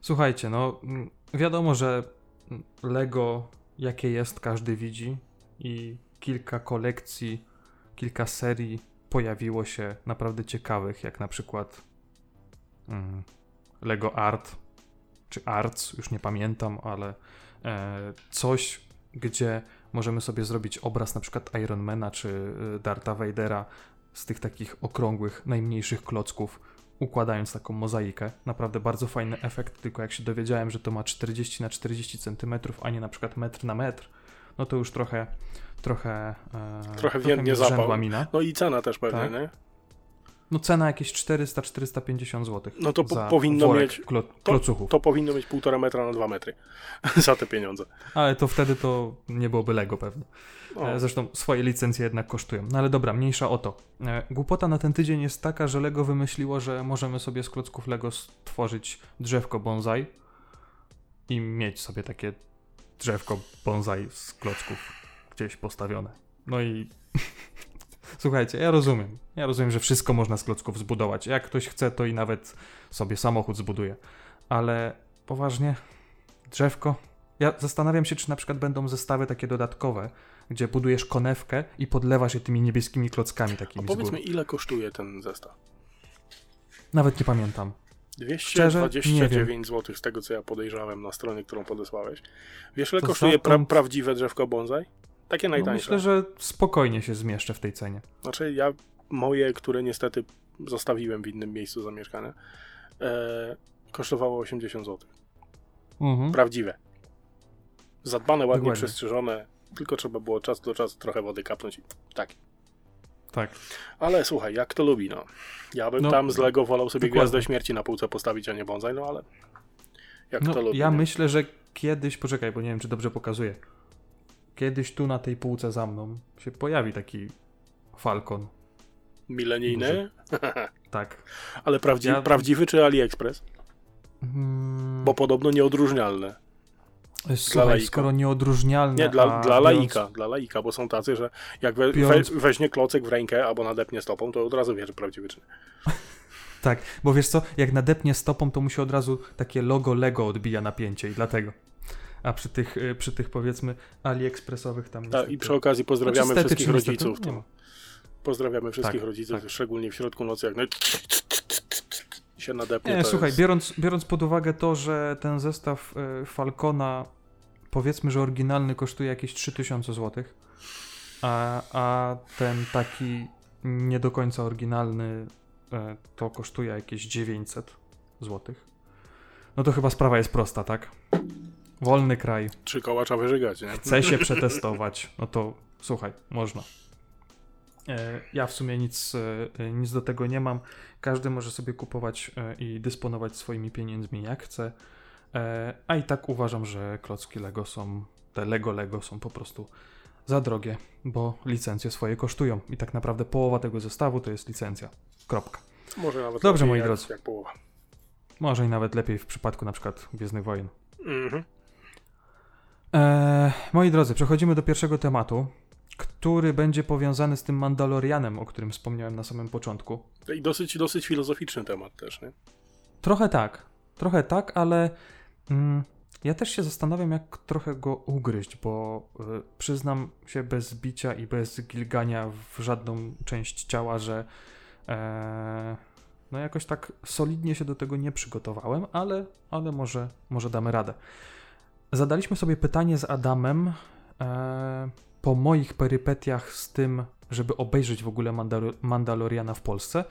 Słuchajcie, no wiadomo, że Lego jakie jest, każdy widzi i kilka kolekcji, kilka serii pojawiło się naprawdę ciekawych, jak na przykład Lego Art czy Arts, już nie pamiętam, ale coś, gdzie możemy sobie zrobić obraz na przykład Ironmana czy Dartha Vadera z tych takich okrągłych, najmniejszych klocków, układając taką mozaikę. Naprawdę bardzo fajny efekt, tylko jak się dowiedziałem, że to ma 40x40 cm, a nie na przykład metr na metr, no to już trochę więdnie zapał. No i cena też pewnie, tak? Nie? No cena jakieś 400-450 zł. No to powinno mieć klocuchów. To powinno mieć 1,5 metra na 2 metry za te pieniądze. Ale to wtedy to nie byłoby Lego pewnie. Zresztą swoje licencje jednak kosztują. No ale dobra, mniejsza o to. Głupota na ten tydzień jest taka, że Lego wymyśliło, że możemy sobie z klocków Lego stworzyć drzewko bonsai i mieć sobie takie drzewko bonsai z klocków gdzieś postawione. No i... Słuchajcie, ja rozumiem, że wszystko można z klocków zbudować. Jak ktoś chce, to i nawet sobie samochód zbuduje. Ale poważnie, drzewko? Ja zastanawiam się, czy na przykład będą zestawy takie dodatkowe, gdzie budujesz konewkę i podlewasz je tymi niebieskimi klockami takimi. A powiedz mi, ile kosztuje ten zestaw? Nawet nie pamiętam. 229 zł z tego, co ja podejrzałem na stronie, którą podesłałeś. Wiesz, ile kosztuje prawdziwe drzewko bonsai? Takie najtańsze. No myślę, że spokojnie się zmieszczę w tej cenie. Znaczy ja moje, które niestety zostawiłem w innym miejscu zamieszkania, kosztowało 80 zł. Prawdziwe. Zadbane, ładnie Dokładnie. Przestrzeżone, tylko trzeba było czas do czasu trochę wody kapnąć i tak. Tak. Ale słuchaj, jak to lubi, no. Ja bym tam z Lego wolał sobie Gwiazdę Śmierci na półce postawić, a nie bonsai, no ale jak to lubi. Ja myślę, że kiedyś, poczekaj, bo nie wiem, czy dobrze pokazuję. Kiedyś tu na tej półce za mną się pojawi taki Falcon. Milenijny? Tak. Ale prawdziwy czy AliExpress? Bo podobno nieodróżnialne. Słuchaj, skoro nieodróżnialne... Nie, dla laika, bo są tacy, że jak weźmie klocek w rękę albo nadepnie stopą, to od razu wie, że prawdziwy czy nie. Tak, bo wiesz co, jak nadepnie stopą, to mu się od razu takie logo Lego odbija napięcie i dlatego... A przy tych powiedzmy AliExpressowych tam... I przy okazji pozdrawiamy wszystkich rodziców. Pozdrawiamy wszystkich rodziców, szczególnie w środku nocy, jak się nadepnie. Nie, słuchaj, biorąc pod uwagę to, że ten zestaw Falcona, powiedzmy, że oryginalny kosztuje jakieś 3000 zł, a ten taki nie do końca oryginalny to kosztuje jakieś 900 zł. No to chyba sprawa jest prosta, tak? Wolny kraj. 3 koła trzeba wyżygać, nie? Chce się przetestować. No to słuchaj, można. Ja w sumie nic do tego nie mam. Każdy może sobie kupować i dysponować swoimi pieniędzmi jak chce. A i tak uważam, że klocki Lego są, te Lego są po prostu za drogie, bo licencje swoje kosztują. I tak naprawdę połowa tego zestawu to jest licencja. Kropka. Może nawet dobrze, moi drodzy. Jak połowa. Może i nawet lepiej w przypadku na przykład Gwiezdnych Wojen. Mhm. Moi drodzy, przechodzimy do pierwszego tematu, który będzie powiązany z tym Mandalorianem, o którym wspomniałem na samym początku. I dosyć filozoficzny temat też, nie? Trochę tak, ale ja też się zastanawiam, jak trochę go ugryźć, bo przyznam się bez bicia i bez gilgania w żadną część ciała, że no jakoś tak solidnie się do tego nie przygotowałem, ale może damy radę. Zadaliśmy sobie pytanie z Adamem po moich perypetiach z tym, żeby obejrzeć w ogóle Mandaloriana w Polsce,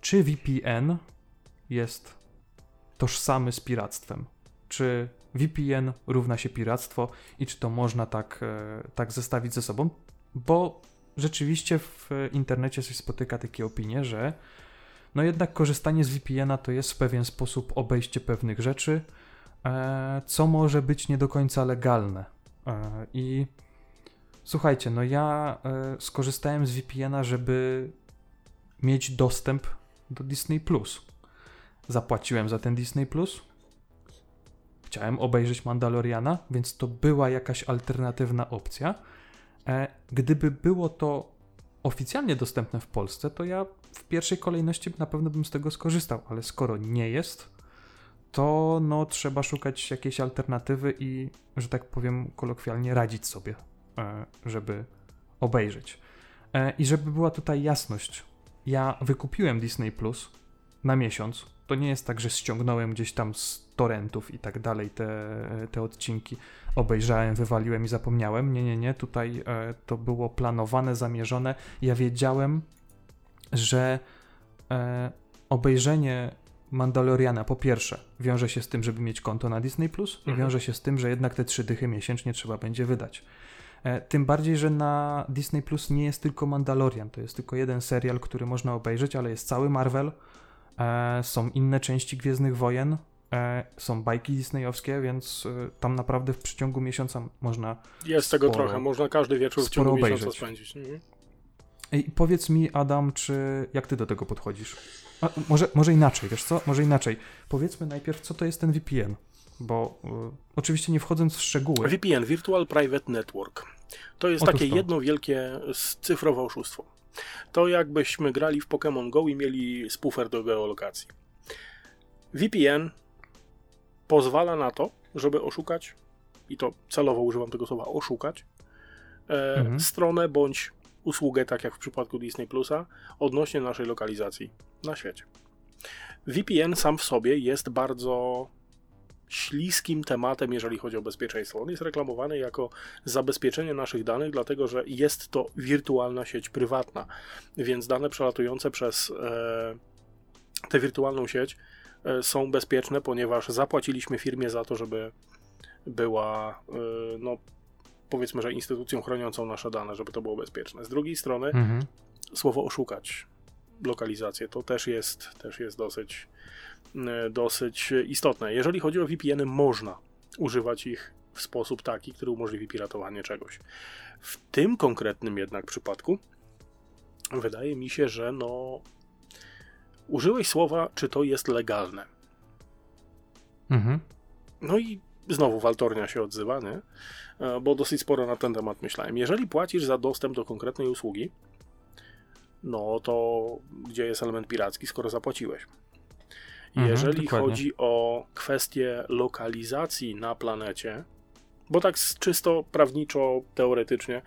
czy VPN jest tożsamy z piractwem? Czy VPN równa się piractwo i czy to można tak zestawić ze sobą, bo rzeczywiście w internecie się spotyka takie opinie, że no jednak korzystanie z VPN-a to jest w pewien sposób obejście pewnych rzeczy, co może być nie do końca legalne. I słuchajcie, no ja skorzystałem z VPN-a, żeby mieć dostęp do Disney Plus. Zapłaciłem za ten Disney Plus. Chciałem obejrzeć Mandaloriana, więc to była jakaś alternatywna opcja. Gdyby było to oficjalnie dostępne w Polsce, to ja w pierwszej kolejności na pewno bym z tego skorzystał, ale skoro nie jest, to no trzeba szukać jakiejś alternatywy i, że tak powiem kolokwialnie, radzić sobie, żeby obejrzeć. I żeby była tutaj jasność, ja wykupiłem Disney Plus na miesiąc. To nie jest tak, że ściągnąłem gdzieś tam z torrentów i tak dalej te odcinki, obejrzałem, wywaliłem i zapomniałem. Nie. Tutaj to było planowane, zamierzone. Ja wiedziałem, że obejrzenie Mandaloriana po pierwsze wiąże się z tym, żeby mieć konto na Disney Plus i wiąże się z tym, że jednak te 3 dychy miesięcznie trzeba będzie wydać. Tym bardziej, że na Disney Plus nie jest tylko Mandalorian, to jest tylko jeden serial, który można obejrzeć, ale jest cały Marvel, są inne części Gwiezdnych Wojen, są bajki disneyowskie, więc tam naprawdę w przeciągu miesiąca można... Jest tego trochę, można każdy wieczór w ciągu miesiąca spędzić. Mhm. I powiedz mi, Adam, czy jak ty do tego podchodzisz? A, może inaczej, wiesz co? Może inaczej. Powiedzmy najpierw, co to jest ten VPN, bo oczywiście nie wchodząc w szczegóły... VPN, Virtual Private Network. To jest takie jedno wielkie cyfrowe oszustwo. To jakbyśmy grali w Pokémon Go i mieli spoofer do geolokacji. VPN pozwala na to, żeby oszukać, i to celowo używam tego słowa, oszukać, stronę bądź usługę, tak jak w przypadku Disney Plusa, odnośnie naszej lokalizacji na świecie. VPN sam w sobie jest bardzo śliskim tematem, jeżeli chodzi o bezpieczeństwo. On jest reklamowany jako zabezpieczenie naszych danych, dlatego że jest to wirtualna sieć prywatna, więc dane przelatujące przez tę wirtualną sieć są bezpieczne, ponieważ zapłaciliśmy firmie za to, żeby była, no powiedzmy, że instytucją chroniącą nasze dane, żeby to było bezpieczne. Z drugiej strony słowo oszukać lokalizację, to też jest dosyć istotne. Jeżeli chodzi o VPN-y, można używać ich w sposób taki, który umożliwi piratowanie czegoś. W tym konkretnym jednak przypadku wydaje mi się, że no użyłeś słowa, czy to jest legalne. No i znowu waltornia się odzywa, nie? Bo dosyć sporo na ten temat myślałem. Jeżeli płacisz za dostęp do konkretnej usługi, no to gdzie jest element piracki, skoro zapłaciłeś? Jeżeli chodzi o kwestię lokalizacji na planecie, bo tak czysto prawniczo, teoretycznie,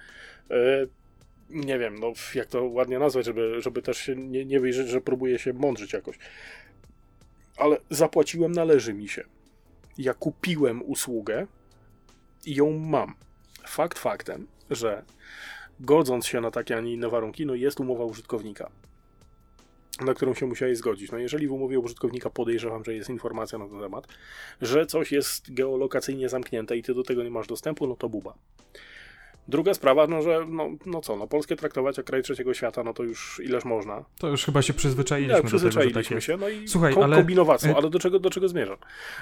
nie wiem, no jak to ładnie nazwać, żeby też się nie wyjrzeć, że próbuję się mądrzyć jakoś, ale zapłaciłem, należy mi się. Ja kupiłem usługę i ją mam. Fakt faktem, że godząc się na takie, a nie inne warunki, no jest umowa użytkownika, na którą się musiałeś zgodzić. No jeżeli w umowie użytkownika podejrzewam, że jest informacja na ten temat, że coś jest geolokacyjnie zamknięte i ty do tego nie masz dostępu, no to buba. Druga sprawa, no że Polskę traktować jak kraj trzeciego świata, no to już ileż można. To już chyba się przyzwyczailiśmy do tego. Przyzwyczailiśmy się, no i kombinowactwo, ale do czego zmierzam?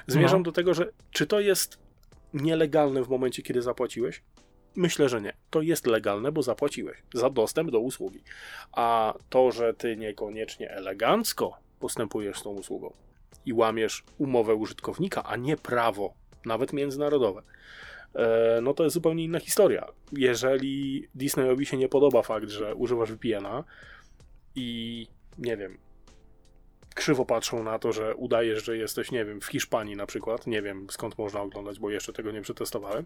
Zmierzam do tego, że czy to jest nielegalne w momencie, kiedy zapłaciłeś? Myślę, że nie. To jest legalne, bo zapłaciłeś za dostęp do usługi. A to, że ty niekoniecznie elegancko postępujesz z tą usługą i łamiesz umowę użytkownika, a nie prawo, nawet międzynarodowe, no to jest zupełnie inna historia. Jeżeli Disneyowi się nie podoba fakt, że używasz VPN-a i, nie wiem, krzywo patrzą na to, że udajesz, że jesteś, nie wiem, w Hiszpanii na przykład, nie wiem skąd można oglądać, bo jeszcze tego nie przetestowałem,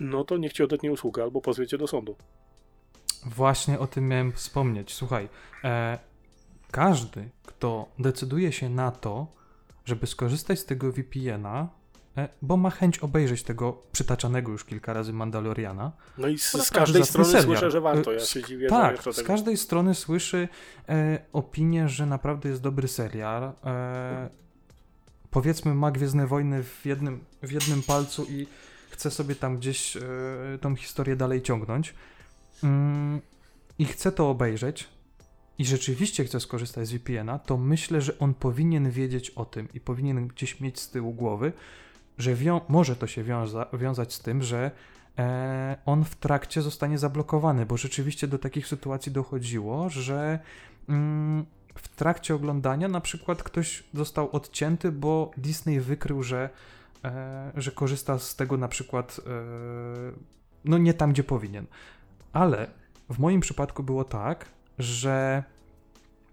no to niech ci odetnie usługę albo pozwiecie do sądu. Właśnie o tym miałem wspomnieć. Słuchaj, każdy, kto decyduje się na to, żeby skorzystać z tego VPN-a, bo ma chęć obejrzeć tego przytaczanego już kilka razy Mandaloriana. No i z każdej strony słyszę, że warto. Ja się dziwię, tak, że z każdej strony słyszy opinię, że naprawdę jest dobry serial. powiedzmy ma Gwiezdne Wojny w jednym palcu i chce sobie tam gdzieś tą historię dalej ciągnąć i chce to obejrzeć i rzeczywiście chce skorzystać z VPN-a, to myślę, że on powinien wiedzieć o tym i powinien gdzieś mieć z tyłu głowy, że może to się wiązać z tym, że on w trakcie zostanie zablokowany, bo rzeczywiście do takich sytuacji dochodziło, że w trakcie oglądania na przykład ktoś został odcięty, bo Disney wykrył, że korzysta z tego na przykład no nie tam, gdzie powinien. Ale w moim przypadku było tak, że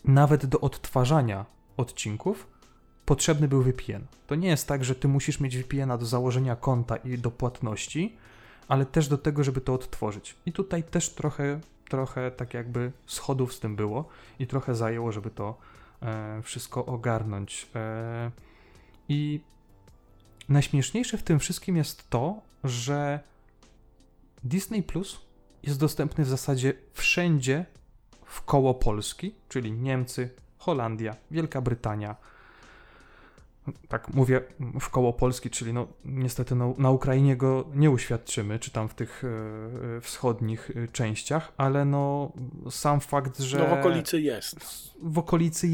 nawet do odtwarzania odcinków potrzebny był VPN. To nie jest tak, że ty musisz mieć VPN-a do założenia konta i do płatności, ale też do tego, żeby to odtworzyć. I tutaj też trochę tak jakby schodów z tym było i trochę zajęło, żeby to wszystko ogarnąć. I najśmieszniejsze w tym wszystkim jest to, że Disney Plus jest dostępny w zasadzie wszędzie wkoło Polski, czyli Niemcy, Holandia, Wielka Brytania. Tak mówię wkoło Polski, czyli no niestety na Ukrainie go nie uświadczymy, czy tam w tych wschodnich częściach, ale no sam fakt, że... No w okolicy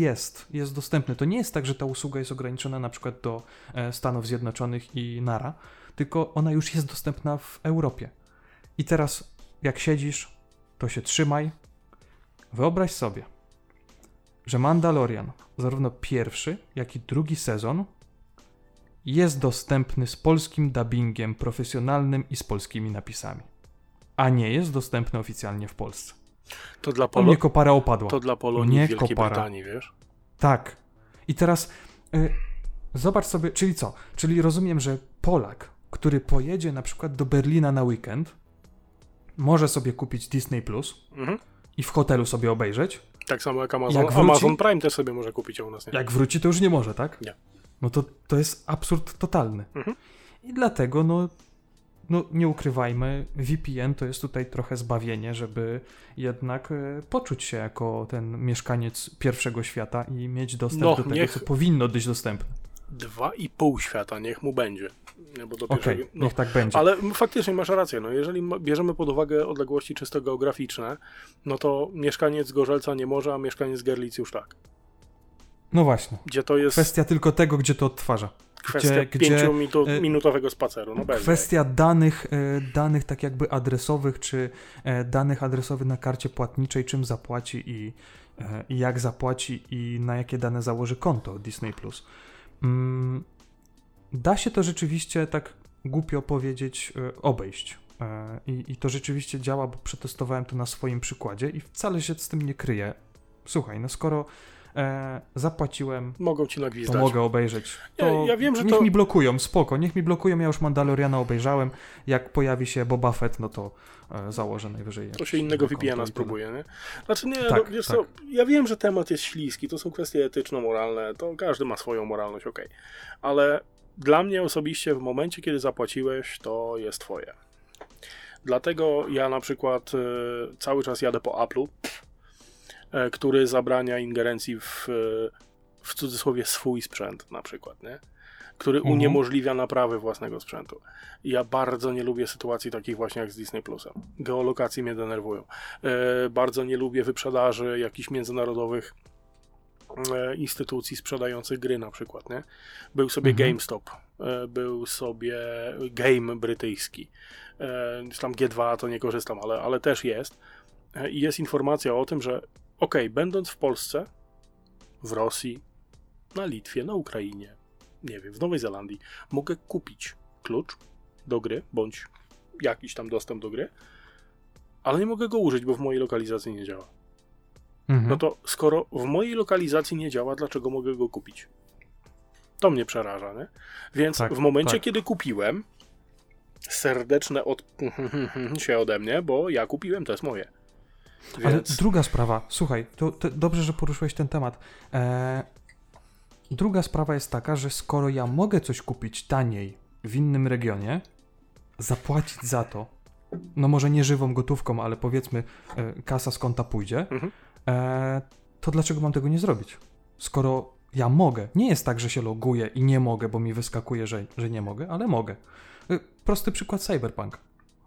jest dostępny. To nie jest tak, że ta usługa jest ograniczona na przykład do Stanów Zjednoczonych i nara, tylko ona już jest dostępna w Europie. I teraz jak siedzisz, to się trzymaj. Wyobraź sobie, że Mandalorian, zarówno pierwszy, jak i drugi sezon, jest dostępny z polskim dubbingiem profesjonalnym i z polskimi napisami, a nie jest dostępny oficjalnie w Polsce. To dla Polonii. Mnie kopara opadła. To dla Polonii i Wielkiej Brytanii, wiesz? Tak. I teraz zobacz sobie, czyli co? Czyli rozumiem, że Polak, który pojedzie na przykład do Berlina na weekend, może sobie kupić Disney Plus i w hotelu sobie obejrzeć. Tak samo jak Amazon. Jak wróci, Amazon Prime też sobie może kupić, a u nas nie. Jak wróci, to już nie może, tak? Nie. No to jest absurd totalny. I dlatego, no nie ukrywajmy, VPN to jest tutaj trochę zbawienie, żeby jednak poczuć się jako ten mieszkaniec pierwszego świata i mieć dostęp do tego, co powinno być dostępne. 2,5 świata, niech mu będzie. Niech tak będzie. Ale faktycznie masz rację, jeżeli bierzemy pod uwagę odległości czysto geograficzne, no to mieszkaniec Gorzelca nie może, a mieszkaniec Gerlic już tak. No właśnie. Gdzie to jest... Kwestia tylko tego, gdzie to odtwarza. Kwestia 5-minutowego spaceru. Kwestia danych tak jakby adresowych, czy danych adresowych na karcie płatniczej, czym zapłaci i jak zapłaci i na jakie dane założy konto Disney+. Da się to rzeczywiście tak głupio powiedzieć obejść i to rzeczywiście działa, bo przetestowałem to na swoim przykładzie i wcale się z tym nie kryję. Słuchaj, skoro zapłaciłem, mogą ci nagwizdać, to mogę obejrzeć. To ja wiem, że niech mi blokują, spoko, niech mi blokują, ja już Mandaloriana obejrzałem, jak pojawi się Boba Fett, no to założę najwyżej. To się innego VPN-a spróbuje, nie? Znaczy nie, tak, wiesz tak. Co, ja wiem, że temat jest śliski, to są kwestie etyczno-moralne, to każdy ma swoją moralność, okej. Ale dla mnie osobiście w momencie, kiedy zapłaciłeś, to jest twoje. Dlatego ja na przykład cały czas jadę po Apple'u, który zabrania ingerencji w cudzysłowie swój sprzęt na przykład, nie? Który uniemożliwia naprawy własnego sprzętu. Ja bardzo nie lubię sytuacji takich właśnie jak z Disney Plusem. Geolokacje mnie denerwują. Bardzo nie lubię wyprzedaży jakichś międzynarodowych instytucji sprzedających gry na przykład, nie? Był sobie GameStop, był sobie Game brytyjski. Tam G2 to nie korzystam, ale też jest. I jest informacja o tym, że będąc w Polsce, w Rosji, na Litwie, na Ukrainie, nie wiem, w Nowej Zelandii, mogę kupić klucz do gry, bądź jakiś tam dostęp do gry, ale nie mogę go użyć, bo w mojej lokalizacji nie działa. No to skoro w mojej lokalizacji nie działa, dlaczego mogę go kupić? To mnie przeraża, nie? Więc tak, w momencie, kiedy kupiłem, serdeczne się ode mnie, bo ja kupiłem, to jest moje. Więc... Ale druga sprawa, słuchaj, to dobrze, że poruszyłeś ten temat. Druga sprawa jest taka, że skoro ja mogę coś kupić taniej w innym regionie, zapłacić za to, może nie żywą gotówką, ale powiedzmy kasa z konta pójdzie, to dlaczego mam tego nie zrobić? Skoro Ja mogę. Nie jest tak, że się loguję i nie mogę, bo mi wyskakuje, że nie mogę, ale mogę. Prosty przykład Cyberpunk.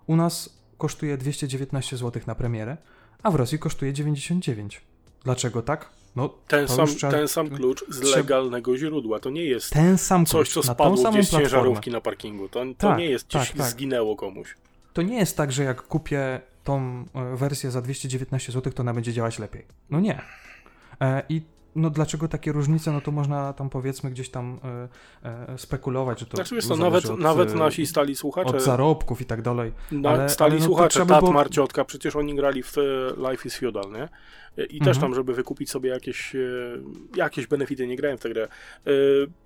U nas kosztuje 219 zł na premierę, a w Rosji kosztuje 99. Dlaczego tak? No, ten sam klucz z legalnego źródła. To nie jest ten sam coś, co spadło gdzieś z ciężarówki na parkingu. To nie jest coś, zginęło komuś. To nie jest tak, że jak kupię tą wersję za 219 zł, to ona będzie działać lepiej. No nie. I no dlaczego takie różnice? No to można tam powiedzmy gdzieś tam spekulować, że to... Znaczy, nawet nasi stali słuchacze... Od zarobków i tak dalej. Stali słuchacze, tat, marciotka, przecież oni grali w Life is Feudal, nie? I też tam, żeby wykupić sobie jakieś benefity, nie grałem w tę grę,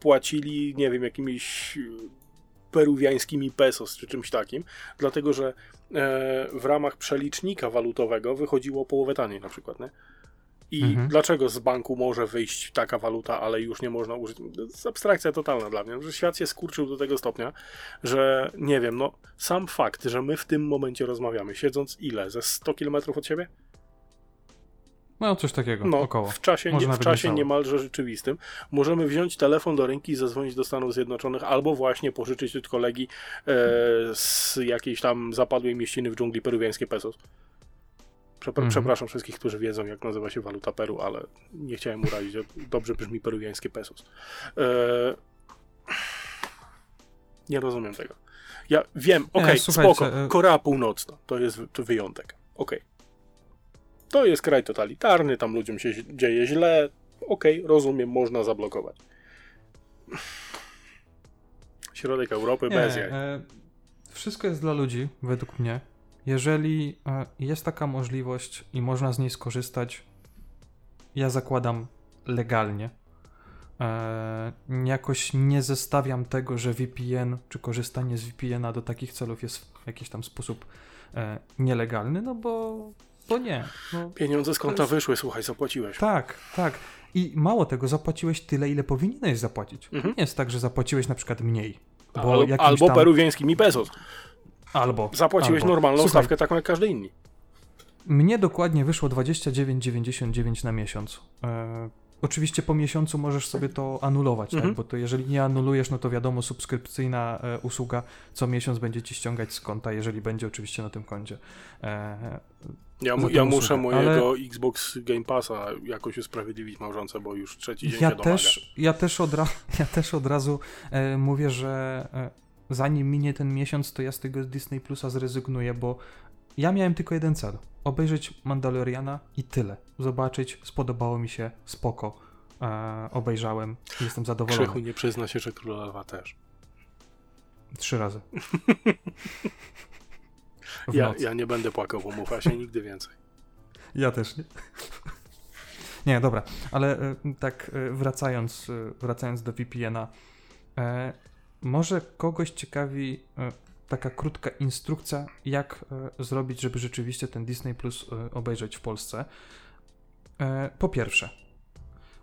płacili, nie wiem, jakimiś peruwiańskimi pesos czy czymś takim, dlatego że w ramach przelicznika walutowego wychodziło połowę taniej na przykład, nie? I dlaczego z banku może wyjść taka waluta, ale już nie można użyć? To jest abstrakcja totalna dla mnie, że świat się skurczył do tego stopnia, że nie wiem, no sam fakt, że my w tym momencie rozmawiamy, siedząc ile? Ze 100 km od siebie? No coś takiego, około. W czasie niemalże rzeczywistym możemy wziąć telefon do ręki i zadzwonić do Stanów Zjednoczonych albo właśnie pożyczyć od kolegi z jakiejś tam zapadłej mieściny w dżungli peruwiańskie pesos. Przepraszam wszystkich, którzy wiedzą, jak nazywa się waluta Peru, ale nie chciałem urazić. Dobrze brzmi peruwiańskie pesos. Nie rozumiem tego. Ja wiem, okej, spoko. Korea Północna to jest wyjątek. Okej. To jest kraj totalitarny, tam ludziom się dzieje źle. Okej, rozumiem, można zablokować. Środek Europy bez jaj. Wszystko jest dla ludzi, według mnie. Jeżeli jest taka możliwość i można z niej skorzystać, ja zakładam legalnie. Jakoś nie zestawiam tego, że VPN czy korzystanie z VPN-a do takich celów jest w jakiś tam sposób nielegalny, no bo nie. No, pieniądze z konta wyszły, słuchaj, zapłaciłeś. Tak. I mało tego, zapłaciłeś tyle, ile powinieneś zapłacić. Nie jest tak, że zapłaciłeś na przykład mniej. Albo peruwiańskimi pesos. Zapłaciłeś normalną stawkę, taką jak każdy inny. Mnie dokładnie wyszło 29,99 na miesiąc. Oczywiście po miesiącu możesz sobie to anulować, tak? Bo to jeżeli nie anulujesz, no to wiadomo, subskrypcyjna usługa co miesiąc będzie ci ściągać z konta, jeżeli będzie oczywiście na tym koncie. Ja muszę mojego Xbox Game Passa jakoś usprawiedliwić małżonce, bo już trzeci dzień się domaga. Ja też od razu mówię, że... Zanim minie ten miesiąc, to ja z tego Disney Plusa zrezygnuję, bo ja miałem tylko jeden cel. Obejrzeć Mandaloriana i tyle. Zobaczyć, spodobało mi się, spoko. Obejrzałem i jestem zadowolony. Krzychu nie przyzna się, że królowa też. 3 razy. Ja nie będę płakał w Mufasie nigdy więcej. Ja też nie. Nie, dobra, ale tak wracając do VPN-a, może kogoś ciekawi taka krótka instrukcja, jak zrobić, żeby rzeczywiście ten Disney Plus obejrzeć w Polsce. Po pierwsze,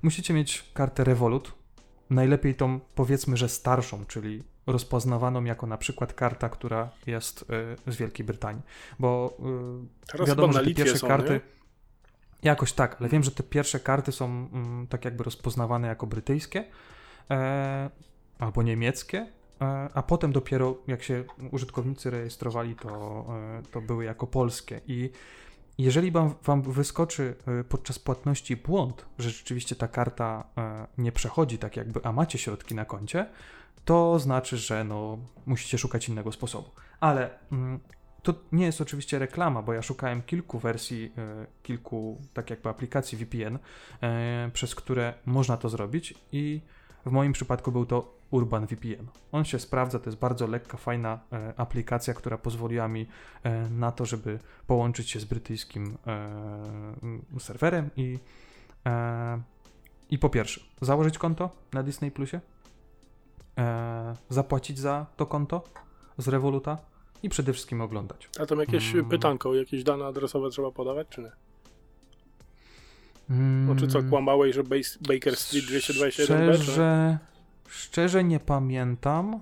musicie mieć kartę Revolut, najlepiej tą powiedzmy, że starszą, czyli rozpoznawaną jako na przykład karta, która jest z Wielkiej Brytanii, bo wiadomo, że te pierwsze karty... Nie? Jakoś tak, ale wiem, że te pierwsze karty są tak jakby rozpoznawane jako brytyjskie, albo niemieckie, a potem dopiero jak się użytkownicy rejestrowali, to były jako polskie. I jeżeli wam wyskoczy podczas płatności błąd, że rzeczywiście ta karta nie przechodzi tak jakby, a macie środki na koncie, to znaczy, że no, musicie szukać innego sposobu. Ale to nie jest oczywiście reklama, bo ja szukałem kilku wersji, kilku tak jakby aplikacji VPN, przez które można to zrobić i w moim przypadku był to Urban VPN. On się sprawdza, to jest bardzo lekka, fajna aplikacja, która pozwoliła mi na to, żeby połączyć się z brytyjskim serwerem i po pierwsze założyć konto na Disney Plusie, zapłacić za to konto z Revoluta i przede wszystkim oglądać. A tam jakieś pytanko, jakieś dane adresowe trzeba podawać, czy nie? Czy co, kłamałeś, że Baker Street 227B? Szczerze nie pamiętam.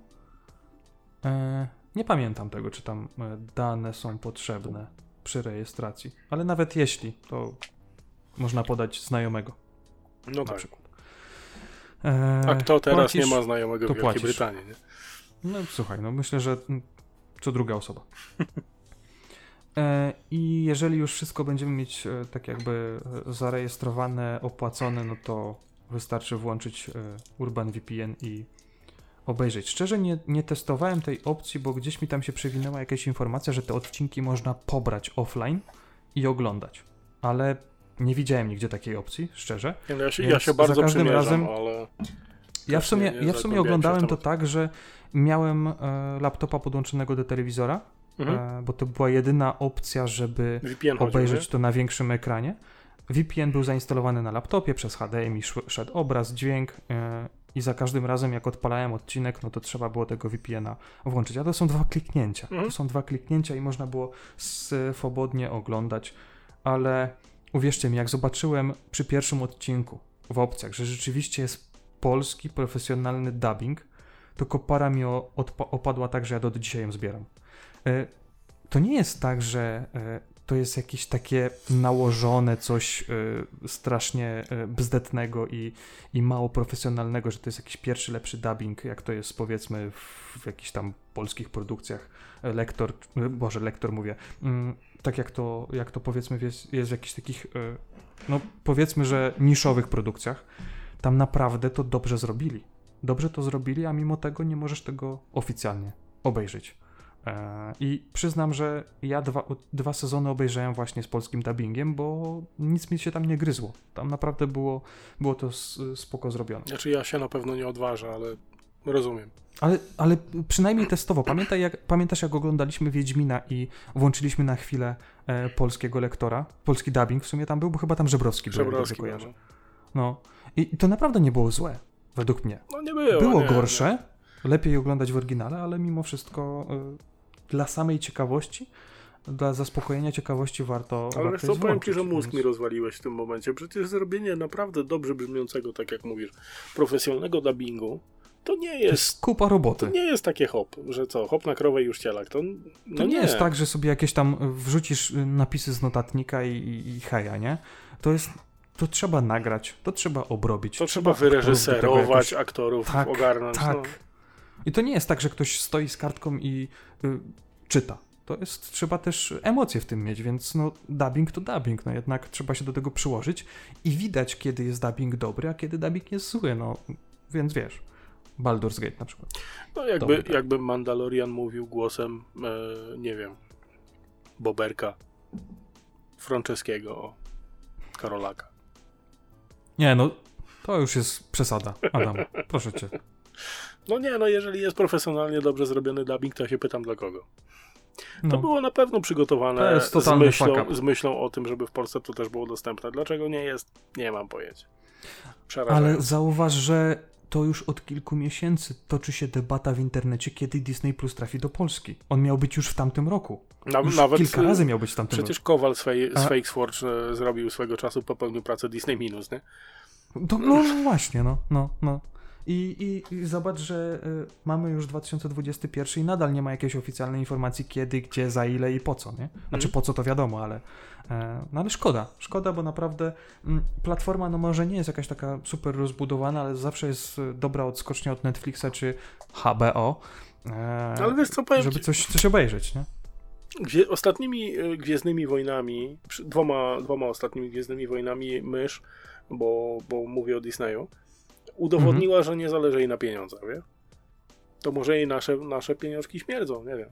Nie pamiętam tego, czy tam dane są potrzebne przy rejestracji. Ale nawet jeśli, to można podać znajomego. No na tak. Przykład. A kto teraz płacisz, nie ma znajomego w Wielkiej Brytanii? Nie? No słuchaj, no myślę, że co druga osoba. I jeżeli już wszystko będziemy mieć tak jakby zarejestrowane, opłacone, no to wystarczy włączyć Urban VPN i obejrzeć. Szczerze nie testowałem tej opcji, bo gdzieś mi tam się przewinęła jakaś informacja, że te odcinki można pobrać offline i oglądać. Ale nie widziałem nigdzie takiej opcji, szczerze. Ja się bardzo przymierzam, ale... Ja w sumie oglądałem to tak, że miałem laptopa podłączonego do telewizora, bo to była jedyna opcja, żeby obejrzeć to na większym ekranie. VPN był zainstalowany na laptopie, przez HDMI szedł obraz, dźwięk i za każdym razem jak odpalałem odcinek, no to trzeba było tego VPN-a włączyć. A to są dwa kliknięcia. To są dwa kliknięcia i można było swobodnie oglądać, ale uwierzcie mi, jak zobaczyłem przy pierwszym odcinku w opcjach, że rzeczywiście jest polski, profesjonalny dubbing, to kopara mi opadła tak, że ja do dzisiaj ją zbieram. To nie jest tak, że to jest jakieś takie nałożone coś strasznie bzdetnego i mało profesjonalnego, że to jest jakiś pierwszy, lepszy dubbing, jak to jest powiedzmy w jakichś tam polskich produkcjach lektor, tak jak to powiedzmy jest w jakichś takich, no powiedzmy, że niszowych produkcjach. Tam naprawdę to dobrze zrobili. Dobrze to zrobili, a mimo tego nie możesz tego oficjalnie obejrzeć. I przyznam, że ja dwa sezony obejrzałem właśnie z polskim dubbingiem, bo nic mi się tam nie gryzło. Tam naprawdę było to spoko zrobione. Znaczy ja się na pewno nie odważę, ale rozumiem. Ale przynajmniej testowo. Pamiętasz, jak oglądaliśmy Wiedźmina i włączyliśmy na chwilę polskiego lektora? Polski dubbing w sumie tam był, bo chyba tam Żebrowski był. No. I to naprawdę nie było złe, według mnie. No nie było. Było gorsze. Lepiej oglądać w oryginale, ale mimo wszystko dla samej ciekawości, dla zaspokojenia ciekawości warto... Ale wiesz co, powiem Ci, że mózg mi rozwaliłeś w tym momencie. Przecież zrobienie naprawdę dobrze brzmiącego, tak jak mówisz, profesjonalnego dubbingu, to nie jest kupa roboty. To nie jest takie hop, że co, hop na krowę i już cielak. To nie jest tak, że sobie jakieś tam wrzucisz napisy z notatnika i haja, nie? To jest... To trzeba nagrać, to trzeba obrobić. To trzeba wyreżyserować, aktorów tak, ogarnąć. Tak. No. I to nie jest tak, że ktoś stoi z kartką i czyta. To jest, trzeba też emocje w tym mieć, więc no dubbing to dubbing, no jednak trzeba się do tego przyłożyć i widać, kiedy jest dubbing dobry, a kiedy dubbing jest zły, no więc wiesz. Baldur's Gate na przykład. No jakby Mandalorian mówił głosem, nie wiem, Boberka, Franceskiego, Karolaka. Nie, no to już jest przesada, Adam, proszę cię. No nie, no jeżeli jest profesjonalnie dobrze zrobiony dubbing, to ja się pytam dla kogo. No, to było na pewno przygotowane z myślą o tym, żeby w Polsce to też było dostępne. Dlaczego nie jest? Nie mam pojęcia. Przerażające. Ale zauważ, że to już od kilku miesięcy toczy się debata w internecie, kiedy Disney Plus trafi do Polski. On miał być już w tamtym roku. Nawet kilka razy miał być w tamtym roku. Przecież Kowal z Fakesforge zrobił swego czasu, popełnił pracę Disney Minus, nie? No właśnie, no. I zobacz, że mamy już 2021 i nadal nie ma jakiejś oficjalnej informacji kiedy, gdzie, za ile i po co, nie? Znaczy po co to wiadomo, ale szkoda, bo naprawdę platforma no może nie jest jakaś taka super rozbudowana, ale zawsze jest dobra odskocznia od Netflixa czy HBO, ale wiesz, co powiem, żeby coś obejrzeć, nie? Ostatnimi Gwiezdnymi Wojnami, dwoma ostatnimi Gwiezdnymi Wojnami mysz, bo mówię o Disneyu, udowodniła, że nie zależy jej na pieniądzach, wie? To może jej nasze pieniążki śmierdzą, nie wiem.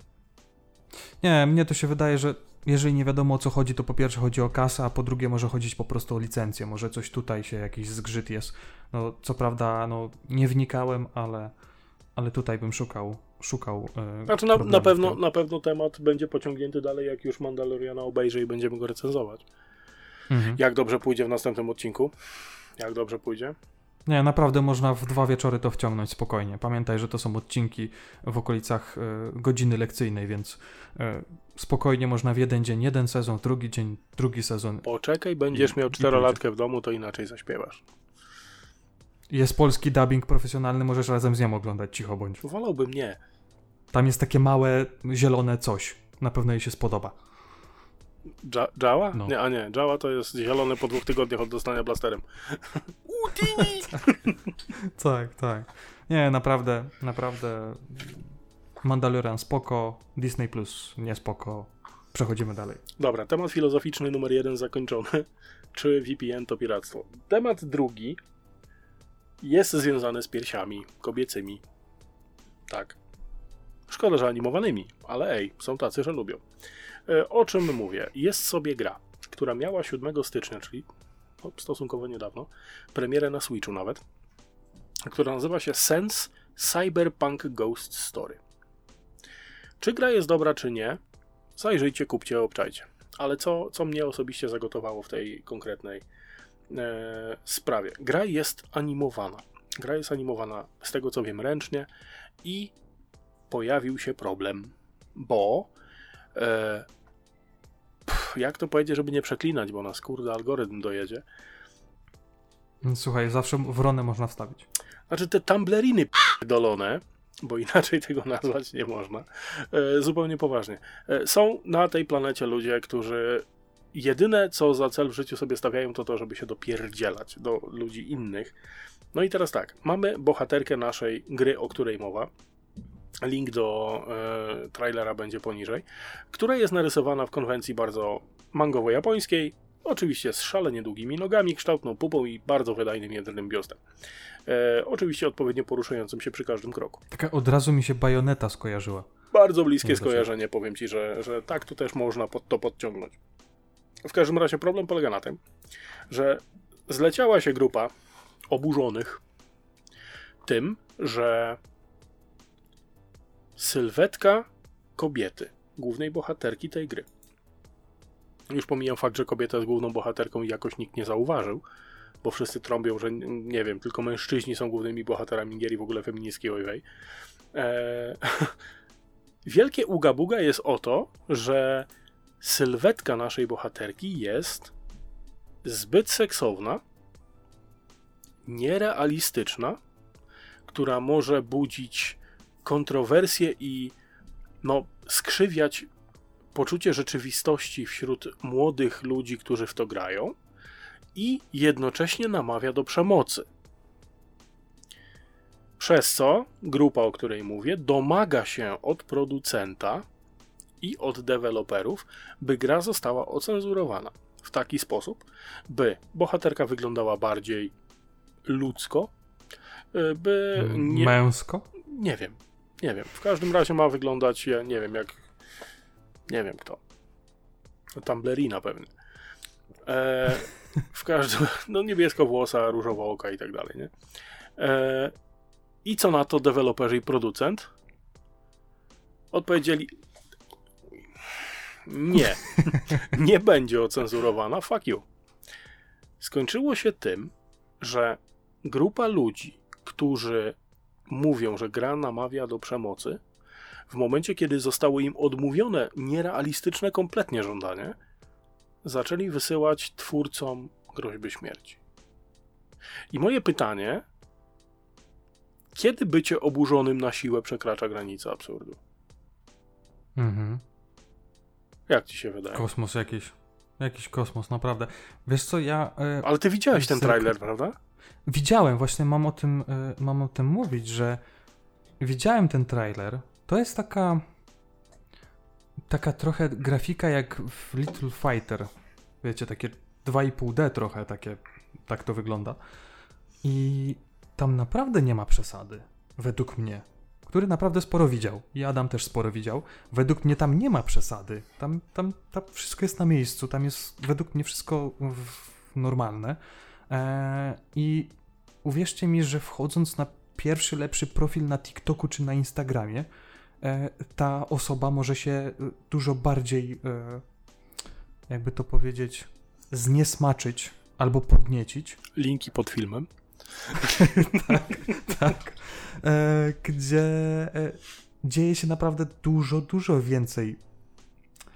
Nie, mnie to się wydaje, że jeżeli nie wiadomo o co chodzi, to po pierwsze chodzi o kasę, a po drugie może chodzić po prostu o licencję, może coś tutaj się jakiś zgrzyt jest. No co prawda, no nie wnikałem, ale tutaj bym szukał. Znaczy na pewno temat będzie pociągnięty dalej, jak już Mandaloriana obejrzy i będziemy go recenzować. Jak dobrze pójdzie w następnym odcinku? Jak dobrze pójdzie? Nie, naprawdę można w 2 wieczory to wciągnąć spokojnie. Pamiętaj, że to są odcinki w okolicach godziny lekcyjnej, więc spokojnie można w jeden dzień jeden sezon, drugi dzień drugi sezon. Poczekaj, będziesz miał 4-latkę w domu, to inaczej zaśpiewasz. Jest polski dubbing profesjonalny, możesz razem z nią oglądać, cicho bądź. Wolałbym nie. Tam jest takie małe, zielone coś. Na pewno jej się spodoba. Jawa? No. Nie, a nie, Jawa to jest zielony po 2 tygodniach od dostania blasterem. Udini! Tak, tak. Nie, naprawdę Mandalorian spoko, Disney Plus nie spoko. Przechodzimy dalej. Dobra, temat filozoficzny numer 1 zakończony. Czy VPN to piractwo? Temat drugi jest związany z piersiami kobiecymi. Tak. Szkoda, że animowanymi, ale ej, są tacy, że lubią. O czym mówię? Jest sobie gra, która miała 7 stycznia, czyli stosunkowo niedawno, premierę na Switchu nawet, która nazywa się Sense Cyberpunk Ghost Story. Czy gra jest dobra, czy nie? Zajrzyjcie, kupcie, obczajcie. Ale co mnie osobiście zagotowało w tej konkretnej sprawie? Gra jest animowana, z tego co wiem, ręcznie i pojawił się problem, bo jak to powiedzieć, żeby nie przeklinać, bo nas kurde algorytm dojedzie. Słuchaj, zawsze wronę można wstawić. Znaczy te tumbleriny dolone, bo inaczej tego nazwać nie można, zupełnie poważnie. Są na tej planecie ludzie, którzy jedyne co za cel w życiu sobie stawiają to to, żeby się dopierdzielać do ludzi innych. No i teraz tak, mamy bohaterkę naszej gry, o której mowa. Link do trailera będzie poniżej, która jest narysowana w konwencji bardzo mangowo-japońskiej, oczywiście z szalenie długimi nogami, kształtną pupą i bardzo wydajnym jednym biustem. Oczywiście odpowiednio poruszającym się przy każdym kroku. Taka od razu mi się Bayonetta skojarzyła. Bardzo bliskie skojarzenie, powiem Ci, że tak tu też można to podciągnąć. W każdym razie problem polega na tym, że zleciała się grupa oburzonych tym, że sylwetka kobiety, głównej bohaterki tej gry. Już pomijam fakt, że kobieta jest główną bohaterką i jakoś nikt nie zauważył, bo wszyscy trąbią, że nie wiem, tylko mężczyźni są głównymi bohaterami gier i w ogóle feministki ojwej. Wielkie ugabuga jest o to, że sylwetka naszej bohaterki jest zbyt seksowna, nierealistyczna, która może budzić kontrowersje i skrzywiać poczucie rzeczywistości wśród młodych ludzi, którzy w to grają, i jednocześnie namawia do przemocy. Przez co grupa, o której mówię, domaga się od producenta i od deweloperów, by gra została ocenzurowana w taki sposób, by bohaterka wyglądała bardziej ludzko, by męsko? Nie wiem. W każdym razie ma wyglądać, ja nie wiem jak, nie wiem kto. Tumblerina pewnie. W każdym, niebieskowłosa, różowa oka i tak dalej, nie? I co na to deweloperzy i producent? Odpowiedzieli nie. Nie będzie ocenzurowana, fuck you. Skończyło się tym, że grupa ludzi, którzy mówią, że gra namawia do przemocy, w momencie, kiedy zostało im odmówione nierealistyczne kompletnie żądanie, zaczęli wysyłać twórcom groźby śmierci. I moje pytanie, kiedy bycie oburzonym na siłę przekracza granicę absurdu? Mhm. Jak ci się wydaje? Kosmos jakiś. Jakiś kosmos, naprawdę. Wiesz co, ja... Ale ty widziałeś ten trailer, prawda? Widziałem, właśnie mam o tym mówić, że widziałem ten trailer. To jest taka trochę grafika jak w Little Fighter. Wiecie, takie 2,5D trochę, takie, tak to wygląda. I tam naprawdę nie ma przesady, według mnie, który naprawdę sporo widział. I Adam też sporo widział. Według mnie tam nie ma przesady. Tam wszystko jest na miejscu, tam jest według mnie wszystko normalne. I uwierzcie mi, że wchodząc na pierwszy lepszy profil na TikToku czy na Instagramie, ta osoba może się dużo bardziej, jakby to powiedzieć, zniesmaczyć albo podniecić. Linki pod filmem. Tak. Gdzie dzieje się naprawdę dużo więcej,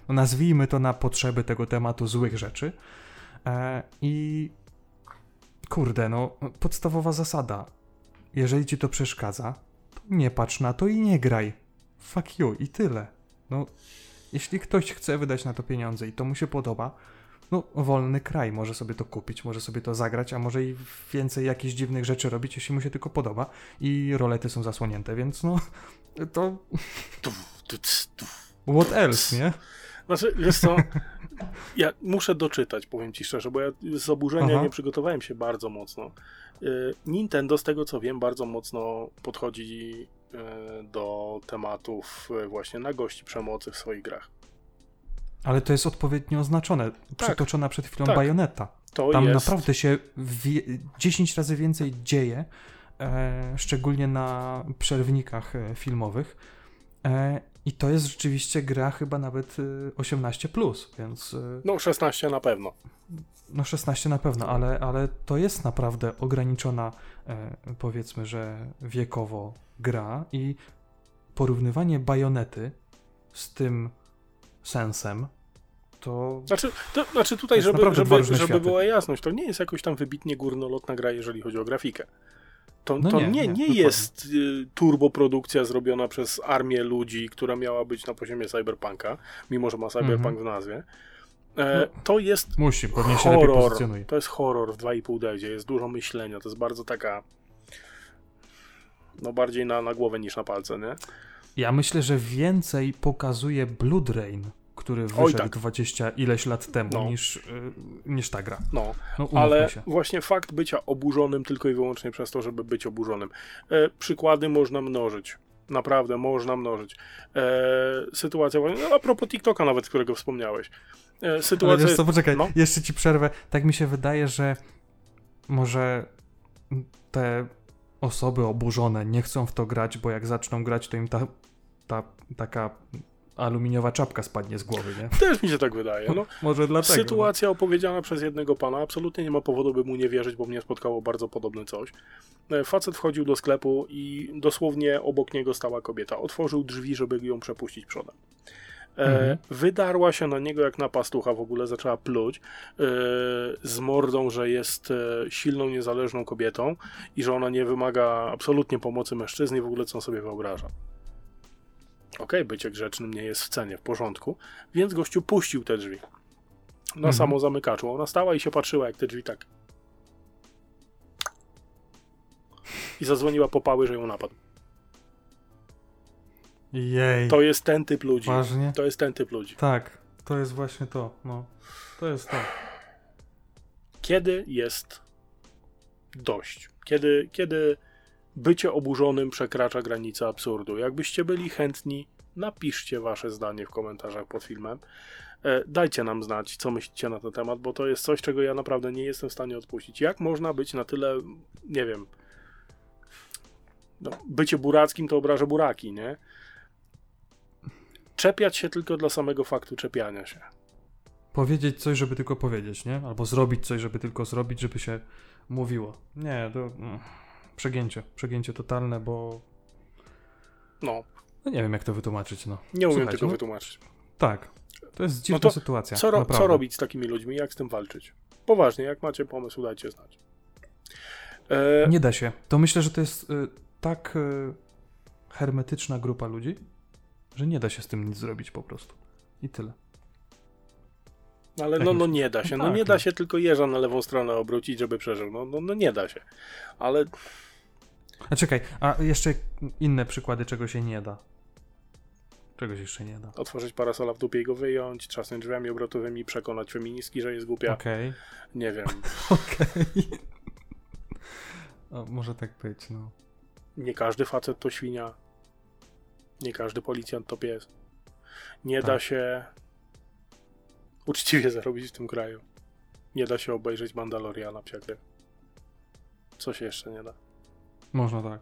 nazwijmy to na potrzeby tego tematu, złych rzeczy. I kurde, podstawowa zasada. Jeżeli ci to przeszkadza, to nie patrz na to i nie graj. Fuck you i tyle. Jeśli ktoś chce wydać na to pieniądze i to mu się podoba, no wolny kraj, może sobie to kupić, może sobie to zagrać, a może i więcej jakichś dziwnych rzeczy robić, jeśli mu się tylko podoba. I rolety są zasłonięte, więc no to... What else, nie? Znaczy, wiesz co, ja muszę doczytać, powiem ci szczerze, bo ja z oburzenia nie przygotowałem się bardzo mocno. Nintendo, z tego co wiem, bardzo mocno podchodzi do tematów właśnie nagości przemocy w swoich grach. Ale to jest odpowiednio oznaczone. Przytoczona przed chwilą Bayonetta. Tam jest... naprawdę się 10 razy więcej dzieje, szczególnie na przerwnikach filmowych. I to jest rzeczywiście gra chyba nawet 18+, więc... No 16 na pewno. No 16 na pewno, ale to jest naprawdę ograniczona, powiedzmy, że wiekowo gra i porównywanie Bajonety z tym sensem, to... Znaczy tutaj, żeby była jasność, to nie jest jakoś tam wybitnie górnolotna gra, jeżeli chodzi o grafikę. To nie jest turboprodukcja zrobiona przez armię ludzi, która miała być na poziomie cyberpunka, mimo że ma cyberpunk w nazwie. To jest horror. To jest horror w 2,5D, gdzie jest dużo myślenia. To jest bardzo taka... No bardziej na głowę niż na palce, nie? Ja myślę, że więcej pokazuje Blood Rain, który wyszedł 20 ileś lat temu niż ta gra. Ale właśnie fakt bycia oburzonym tylko i wyłącznie przez to, żeby być oburzonym. Przykłady można mnożyć. Naprawdę można mnożyć. Sytuacja, a propos TikToka nawet, którego wspomniałeś. Sytuacja... Ale wiesz co, poczekaj, jeszcze ci przerwę. Tak mi się wydaje, że może te osoby oburzone nie chcą w to grać, bo jak zaczną grać, to im taka aluminiowa czapka spadnie z głowy, nie? Też mi się tak wydaje. No, może dlatego. Sytuacja opowiedziana przez jednego pana, absolutnie nie ma powodu, by mu nie wierzyć, bo mnie spotkało bardzo podobne coś. Facet wchodził do sklepu i dosłownie obok niego stała kobieta. Otworzył drzwi, żeby ją przepuścić przodem. Wydarła się na niego jak na pastucha, w ogóle zaczęła pluć z mordą, że jest silną, niezależną kobietą i że ona nie wymaga absolutnie pomocy mężczyzny, w ogóle co on sobie wyobraża. Okej, bycie grzecznym nie jest w cenie, w porządku, więc gościu puścił te drzwi na samozamykaczu. Ona stała i się patrzyła, jak te drzwi tak. I zadzwoniła po pały, że ją napadł. Jej. To jest ten typ ludzi. Ważnie? To jest ten typ ludzi. Tak, to jest właśnie to. No. To jest to. Kiedy jest dość? Kiedy bycie oburzonym przekracza granicę absurdu. Jakbyście byli chętni, napiszcie wasze zdanie w komentarzach pod filmem. Dajcie nam znać, co myślicie na ten temat, bo to jest coś, czego ja naprawdę nie jestem w stanie odpuścić. Jak można być na tyle, nie wiem, bycie burackim to obraża buraki, nie? Czepiać się tylko dla samego faktu czepiania się. Powiedzieć coś, żeby tylko powiedzieć, nie? Albo zrobić coś, żeby tylko zrobić, żeby się mówiło. Nie, to... Przegięcie totalne, bo... No nie wiem, jak to wytłumaczyć, no. Nie umiem tego wytłumaczyć. Tak. To jest dziwna sytuacja. Co robić z takimi ludźmi? Jak z tym walczyć? Poważnie, jak macie pomysł, dajcie znać. Nie da się. To myślę, że to jest tak hermetyczna grupa ludzi, że nie da się z tym nic zrobić po prostu. I tyle. Ale nie da się. Nie da się tylko jeża na lewą stronę obrócić, żeby przeżył. Nie da się. Ale... A czekaj, a jeszcze inne przykłady, czego się nie da. Czegoś jeszcze nie da. Otworzyć parasola w dupie i go wyjąć, trzasnąć drzwiami obrotowymi, przekonać feministki, że jest głupia. Okej. Nie wiem. Okej. Może tak być, no. Nie każdy facet to świnia. Nie każdy policjant to pies. Nie da się... uczciwie zarobić w tym kraju. Nie da się obejrzeć Mandaloriana, psiakie. Co się jeszcze nie da? Można tak.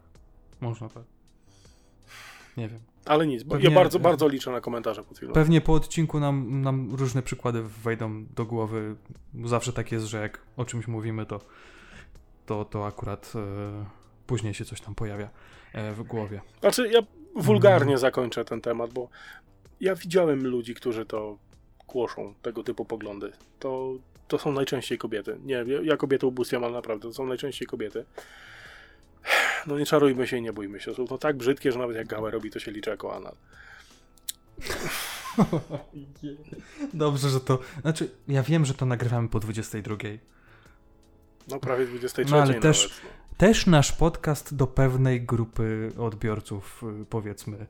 Nie wiem. Ale nic, bo pewnie, ja bardzo liczę na komentarze pod filmem. Pewnie po odcinku nam różne przykłady wejdą do głowy. Zawsze tak jest, że jak o czymś mówimy, to akurat później się coś tam pojawia w głowie. Znaczy, ja wulgarnie zakończę ten temat, bo ja widziałem ludzi, którzy to głoszą tego typu poglądy. To są najczęściej kobiety. Nie, ja kobiety ubóstwiam, ale naprawdę to są najczęściej kobiety. Nie czarujmy się i nie bójmy się. Są to tak brzydkie, że nawet jak gałę robi, to się liczy jako anal. Dobrze, że to... Znaczy, ja wiem, że to nagrywamy po 22. No prawie 23. No ale też nasz podcast do pewnej grupy odbiorców, powiedzmy,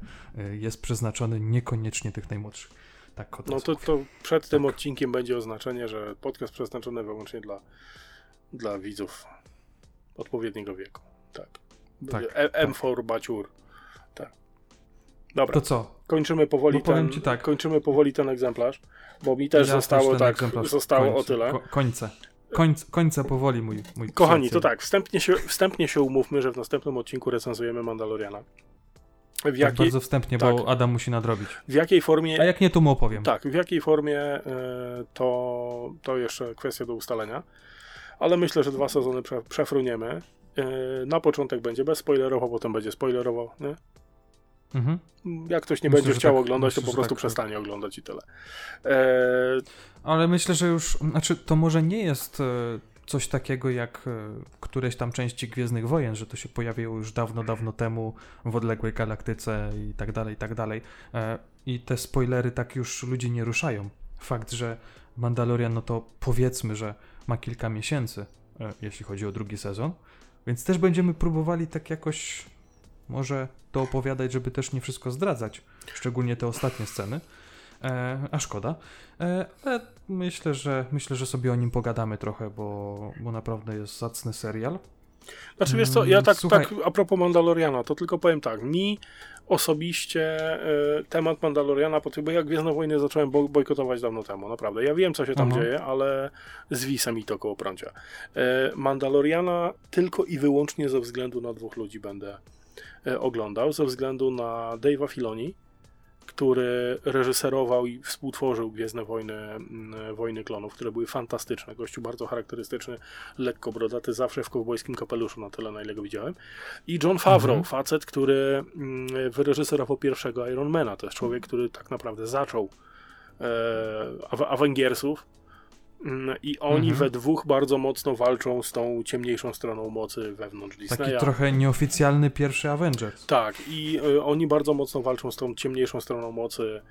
jest przeznaczony, niekoniecznie tych najmłodszych. Tak, no to przed tym odcinkiem będzie oznaczenie, że podcast przeznaczony wyłącznie dla widzów odpowiedniego wieku. Tak. M4 Baciur. Tak. Dobra. To co? Kończymy powoli, no, kończymy powoli ten egzemplarz, bo mi też zostało o tyle. Końca powoli mój. Kochani, to tak, wstępnie się umówmy, że w następnym odcinku recenzujemy Mandaloriana. Tak bardzo wstępnie, bo Adam musi nadrobić. W jakiej formie... A jak nie, to mu opowiem. Tak, w jakiej formie to jeszcze kwestia do ustalenia, ale myślę, że 2 sezony przefruniemy. Na początek będzie bezspoilerowo, potem będzie spoilerowo. Nie? Mhm. Jak ktoś nie będzie chciał oglądać, to po prostu przestanie oglądać i tyle. Ale myślę, że już... Znaczy, to może nie jest... coś takiego jak któreś tam części Gwiezdnych Wojen, że to się pojawiło już dawno temu w odległej galaktyce i tak dalej. I te spoilery tak już ludzi nie ruszają. Fakt, że Mandalorian, no to powiedzmy, że ma kilka miesięcy, jeśli chodzi o drugi sezon, więc też będziemy próbowali tak jakoś może to opowiadać, żeby też nie wszystko zdradzać, szczególnie te ostatnie sceny. A szkoda, ale myślę, że sobie o nim pogadamy trochę, bo naprawdę jest zacny serial. Znaczy wiesz co, ja tak a propos Mandaloriana, to tylko powiem tak, mi osobiście temat Mandaloriana, bo ja Gwiezdne Wojny zacząłem bojkotować dawno temu, naprawdę. Ja wiem, co się tam dzieje, ale zwisa mi to koło prącia. Mandaloriana tylko i wyłącznie ze względu na 2 ludzi będę oglądał, ze względu na Dave'a Filoni, który reżyserował i współtworzył Gwiezdne Wojny Klonów, które były fantastyczne. Gościu bardzo charakterystyczny, lekko brodaty, zawsze w kowbojskim kapeluszu, na tyle, na ile go widziałem. I Jon Favreau, facet, który wyreżyserował pierwszego Ironmana. To jest człowiek, który tak naprawdę zaczął Avengersów i oni we 2 bardzo mocno walczą z tą ciemniejszą stroną mocy wewnątrz Disneya. Taki trochę nieoficjalny pierwszy Avengers. Tak, i oni bardzo mocno walczą z tą ciemniejszą stroną mocy,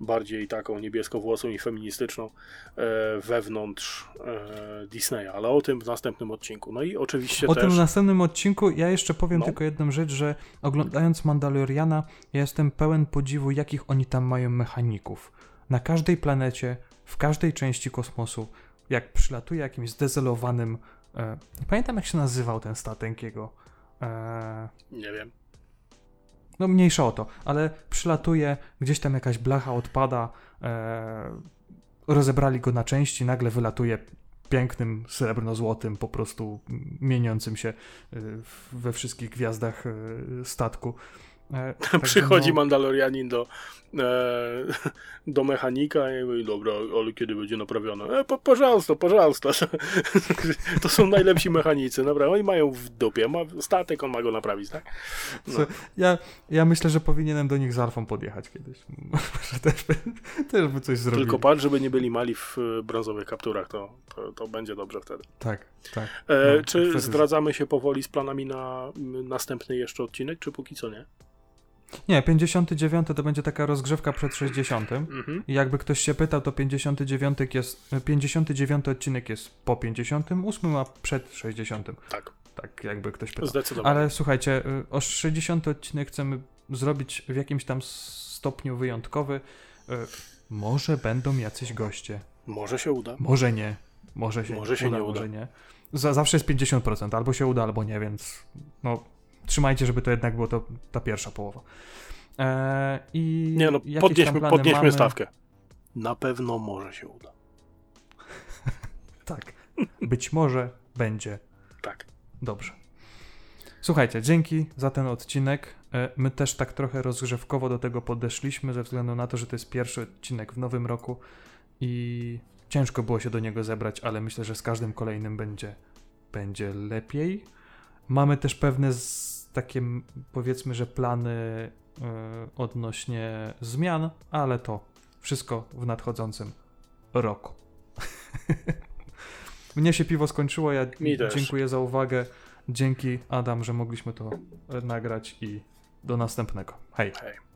bardziej taką niebieskowłosą i feministyczną wewnątrz Disneya, ale o tym w następnym odcinku. No i oczywiście o tym w następnym odcinku ja jeszcze powiem tylko jedną rzecz, że oglądając Mandaloriana, ja jestem pełen podziwu, jakich oni tam mają mechaników. Na każdej planecie, w każdej części kosmosu, jak przylatuje jakimś zdezelowanym... nie pamiętam, jak się nazywał ten statek jego. Nie wiem. No mniejsza o to, ale przylatuje, gdzieś tam jakaś blacha odpada, rozebrali go na części, nagle wylatuje pięknym, srebrno-złotym, po prostu mieniącym się we wszystkich gwiazdach statku. Tak, przychodzi Mandalorianin do mechanika i mówi, dobra, ale kiedy będzie naprawione? Pożalstwo. To są najlepsi mechanicy, dobra, oni mają w dupie, statek, on ma go naprawić, tak? No. So, ja myślę, że powinienem do nich z Alfą podjechać kiedyś. Może też by coś zrobił. Tylko patrz, żeby nie byli mali w brązowych kapturach, to będzie dobrze wtedy. Tak. No, czy zdradzamy się powoli z planami na następny jeszcze odcinek, czy póki co nie? Nie, 59 to będzie taka rozgrzewka przed 60. I jakby ktoś się pytał, to 59 odcinek jest po 58, a przed 60. Tak, jakby ktoś pytał. Zdecydowanie. Ale słuchajcie, o 60 odcinek chcemy zrobić w jakimś tam stopniu wyjątkowy. Może będą jacyś goście. Może się uda. Może nie. Może się nie uda. Zawsze jest 50%. Albo się uda, albo nie, więc no... Trzymajcie, żeby to jednak było ta pierwsza połowa. Podnieśmy stawkę. Na pewno może się uda. Tak. Być może będzie. Tak. Dobrze. Słuchajcie, dzięki za ten odcinek. My też tak trochę rozgrzewkowo do tego podeszliśmy, ze względu na to, że to jest pierwszy odcinek w nowym roku i ciężko było się do niego zebrać, ale myślę, że z każdym kolejnym będzie lepiej. Mamy też pewne takie, powiedzmy, że plany odnośnie zmian, ale to wszystko w nadchodzącym roku. Mnie się piwo skończyło, ja dziękuję za uwagę. Dzięki, Adam, że mogliśmy to nagrać i do następnego. Hej.